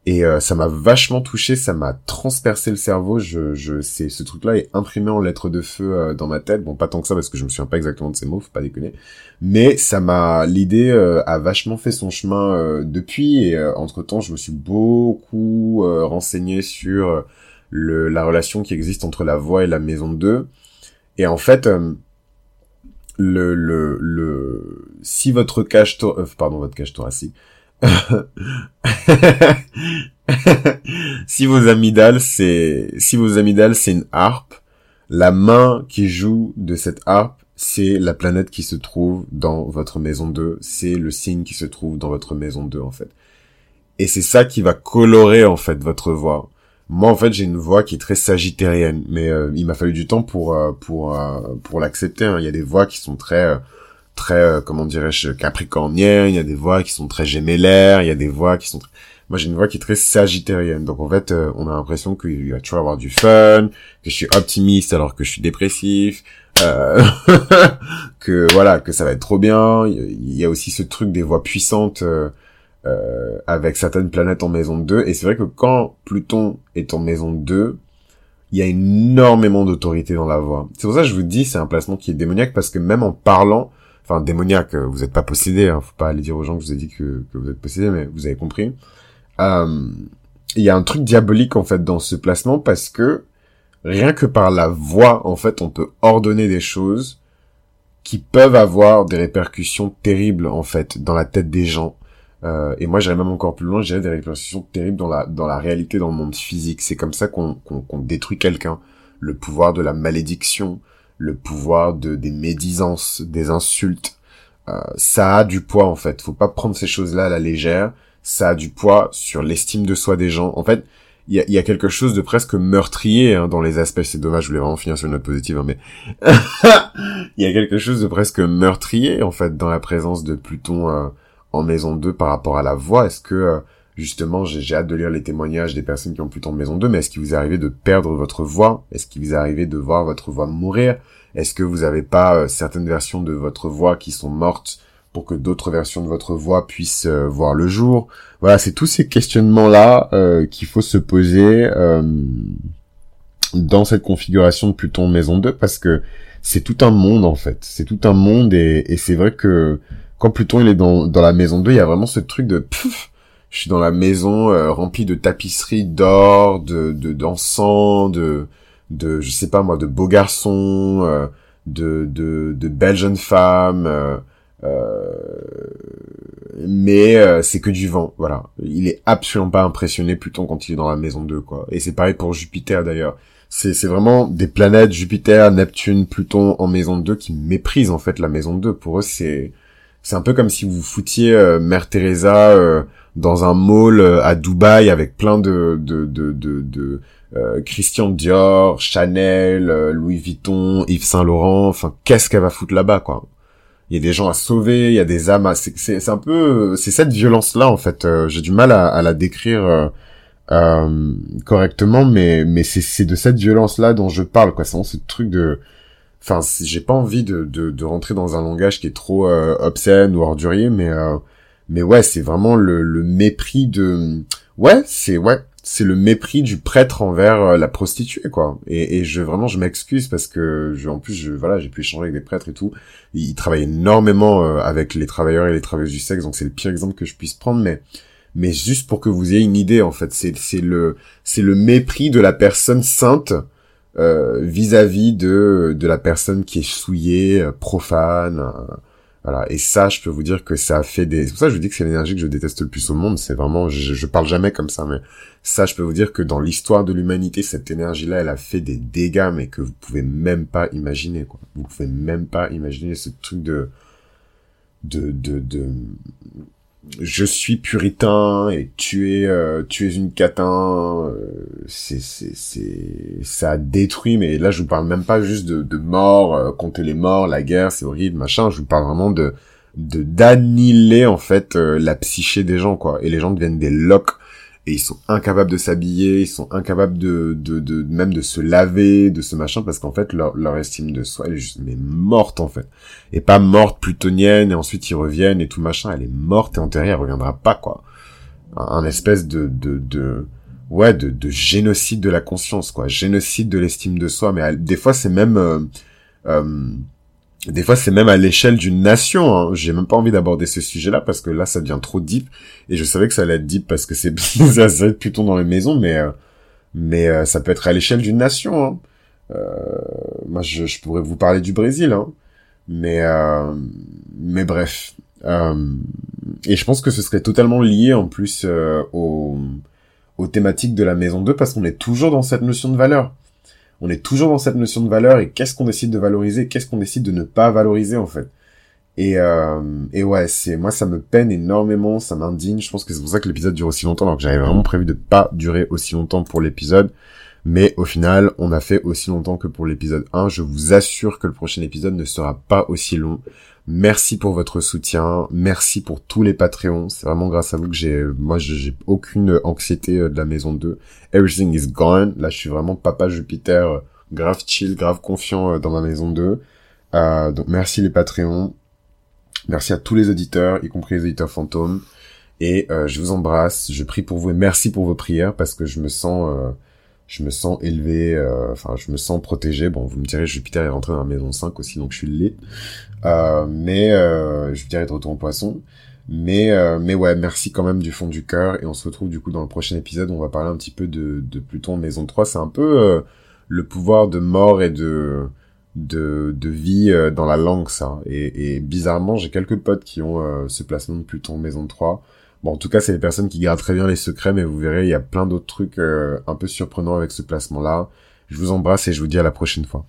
Et euh, ça m'a vachement touché, ça m'a transpercé le cerveau, je, je, c'est, ce truc-là est imprimé en lettres de feu euh, dans ma tête, bon pas tant que ça parce que je me souviens pas exactement de ces mots, faut pas déconner, mais ça m'a, l'idée euh, a vachement fait son chemin euh, depuis, et euh, entre-temps je me suis beaucoup euh, renseigné sur... Euh, Le, la relation qui existe entre la voix et la maison deux. Et en fait, euh, le, le, le, si votre cage, to- euh, pardon, votre cage thoracique, si vos amygdales, c'est, si vos amygdales, c'est une harpe, la main qui joue de cette harpe, c'est la planète qui se trouve dans votre maison deux, c'est le signe qui se trouve dans votre maison deux, en fait. Et c'est ça qui va colorer, en fait, votre voix. Moi, en fait, j'ai une voix qui est très sagittarienne, mais euh, il m'a fallu du temps pour euh, pour euh, pour l'accepter. Hein. Il y a des voix qui sont très très euh, comment dirais-je capricorniennes, il y a des voix qui sont très gémellaires, il y a des voix qui sont très... Moi, j'ai une voix qui est très sagittarienne. Donc en fait, euh, on a l'impression qu'il va toujours avoir du fun, que je suis optimiste alors que je suis dépressif, euh... que voilà, que ça va être trop bien. Il y a aussi ce truc des voix puissantes. Euh... Euh, avec certaines planètes en maison deux, et c'est vrai que quand Pluton est en maison deux, il y a énormément d'autorité dans la voix. C'est pour ça que je vous dis, c'est un placement qui est démoniaque, parce que même en parlant, enfin démoniaque, vous n'êtes pas possédé, hein, faut pas aller dire aux gens que je vous ai dit que, que vous êtes possédé, mais vous avez compris. Euh, il y a un truc diabolique en fait dans ce placement, parce que rien que par la voix, en fait, on peut ordonner des choses qui peuvent avoir des répercussions terribles en fait dans la tête des gens. Euh, et moi, j'irais même encore plus loin, j'irais des répercussions terribles dans la, dans la réalité, dans le monde physique. C'est comme ça qu'on, qu'on, qu'on détruit quelqu'un. Le pouvoir de la malédiction, le pouvoir de, des médisances, des insultes. Euh, ça a du poids, en fait. Faut pas prendre ces choses-là à la légère. Ça a du poids sur l'estime de soi des gens. En fait, il y a, y a quelque chose de presque meurtrier, hein, dans les aspects. C'est dommage, je voulais vraiment finir sur une note positive, hein, mais il y a quelque chose de presque meurtrier, en fait, dans la présence de Pluton, euh, en maison deux par rapport à la voix. Est-ce que, euh, justement, j'ai, j'ai hâte de lire les témoignages des personnes qui ont Pluton en maison deux, mais est-ce qu'il vous est arrivé de perdre votre voix? Est-ce qu'il vous est arrivé de voir votre voix mourir? Est-ce que vous n'avez pas euh, certaines versions de votre voix qui sont mortes pour que d'autres versions de votre voix puissent euh, voir le jour? Voilà, c'est tous ces questionnements-là euh, qu'il faut se poser euh, dans cette configuration de Pluton en maison deux, parce que c'est tout un monde, en fait. C'est tout un monde, et, et c'est vrai que... Quand Pluton il est dans dans la maison deux, il y a vraiment ce truc de pff, je suis dans la maison euh, remplie de tapisseries d'or, de de d'encens, de de je sais pas moi de beaux garçons, euh, de de de belles jeunes femmes, euh, euh, mais euh, c'est que du vent, voilà. Il est absolument pas impressionné Pluton quand il est dans la maison deux, quoi. Et c'est pareil pour Jupiter d'ailleurs. C'est c'est vraiment des planètes Jupiter, Neptune, Pluton en maison deux qui méprisent en fait la maison deux. Pour eux c'est C'est un peu comme si vous foutiez euh, Mère Teresa euh, dans un mall euh, à Dubaï avec plein de de de de, de euh, Christian Dior, Chanel, euh, Louis Vuitton, Yves Saint Laurent. Enfin, qu'est-ce qu'elle va foutre là-bas, quoi? Il y a des gens à sauver, il y a des âmes. À... C'est, c'est, c'est un peu, c'est cette violence-là en fait. Euh, j'ai du mal à, à la décrire euh, euh, correctement, mais mais c'est c'est de cette violence-là dont je parle, quoi. C'est vraiment ce truc de Enfin, j'ai pas envie de, de, de rentrer dans un langage qui est trop euh, obscène ou ordurier, mais euh, mais ouais, c'est vraiment le, le mépris de ouais, c'est ouais, c'est le mépris du prêtre envers euh, la prostituée, quoi. Et, et je vraiment, je m'excuse parce que je, en plus, je voilà, j'ai pu échanger avec des prêtres et tout. Ils, ils travaillent énormément euh, avec les travailleurs et les travailleuses du sexe, donc c'est le pire exemple que je puisse prendre, mais mais juste pour que vous ayez une idée, en fait, c'est c'est le c'est le mépris de la personne sainte. Euh, vis-à-vis de de la personne qui est souillée, euh, profane, euh, voilà. Et ça, je peux vous dire que ça a fait des. C'est pour ça que je vous dis que c'est l'énergie que je déteste le plus au monde. C'est vraiment, je, je parle jamais comme ça, mais ça, je peux vous dire que dans l'histoire de l'humanité, cette énergie-là, elle a fait des dégâts, mais que vous pouvez même pas imaginer, quoi. Vous pouvez même pas imaginer ce truc de de de de. Je suis puritain et tu es euh, tu es une catin, euh, c'est c'est c'est ça a détruit, mais là je vous parle même pas juste de de mort, euh, compter les morts, la guerre, c'est horrible, machin, je vous parle vraiment de de d'annihiler en fait euh, la psyché des gens, quoi, et les gens deviennent des loques et ils sont incapables de s'habiller, ils sont incapables de de de même de se laver, de ce machin, parce qu'en fait leur leur estime de soi elle est juste mais morte en fait, et pas morte plutonienne et ensuite ils reviennent et tout machin, elle est morte et enterrée, elle reviendra pas, quoi. Un, un espèce de de de ouais de de génocide de la conscience, quoi, génocide de l'estime de soi, mais à, des fois c'est même euh, euh, des fois, c'est même à l'échelle d'une nation, hein. J'ai même pas envie d'aborder ce sujet-là, parce que là, ça devient trop deep. Et je savais que ça allait être deep, parce que c'est, ça, ça va être Pluton dans les maisons, mais, euh, mais, euh, ça peut être à l'échelle d'une nation, hein. Euh, moi, je, je pourrais vous parler du Brésil, hein. Mais, euh, mais bref. Euh, et je pense que ce serait totalement lié, en plus, euh, aux, aux thématiques de la maison deux, parce qu'on est toujours dans cette notion de valeur. On est toujours dans cette notion de valeur, et qu'est-ce qu'on décide de valoriser, qu'est-ce qu'on décide de ne pas valoriser, en fait. Et, euh, et ouais, c'est, moi, ça me peine énormément, ça m'indigne. Je pense que c'est pour ça que l'épisode dure aussi longtemps, alors que j'avais vraiment prévu de pas durer aussi longtemps pour l'épisode. Mais au final, on a fait aussi longtemps que pour l'épisode un. Je vous assure que le prochain épisode ne sera pas aussi long. Merci pour votre soutien. Merci pour tous les Patreons. C'est vraiment grâce à vous que j'ai, moi, j'ai aucune anxiété de la maison deux. Everything is gone. Là, je suis vraiment papa Jupiter, grave chill, grave confiant dans ma maison deux. Euh, donc merci les Patreons. Merci à tous les auditeurs, y compris les auditeurs fantômes. Et euh, je vous embrasse. Je prie pour vous et merci pour vos prières, parce que je me sens... Euh, Je me sens élevé, euh, enfin, je me sens protégé. Bon, vous me direz, Jupiter est rentré dans la maison cinq aussi, donc je suis lit. Euh, mais, euh, Jupiter est de retour en poisson. Mais, euh, mais ouais, merci quand même du fond du cœur. Et on se retrouve du coup dans le prochain épisode où on va parler un petit peu de, de Pluton maison trois. C'est un peu euh, le pouvoir de mort et de, de, de vie euh, dans la langue, ça. Et, et bizarrement, j'ai quelques potes qui ont euh, ce placement de Pluton maison trois. Bon, en tout cas, c'est les personnes qui gardent très bien les secrets, mais vous verrez, il y a plein d'autres trucs euh, un peu surprenants avec ce placement-là. Je vous embrasse et je vous dis à la prochaine fois.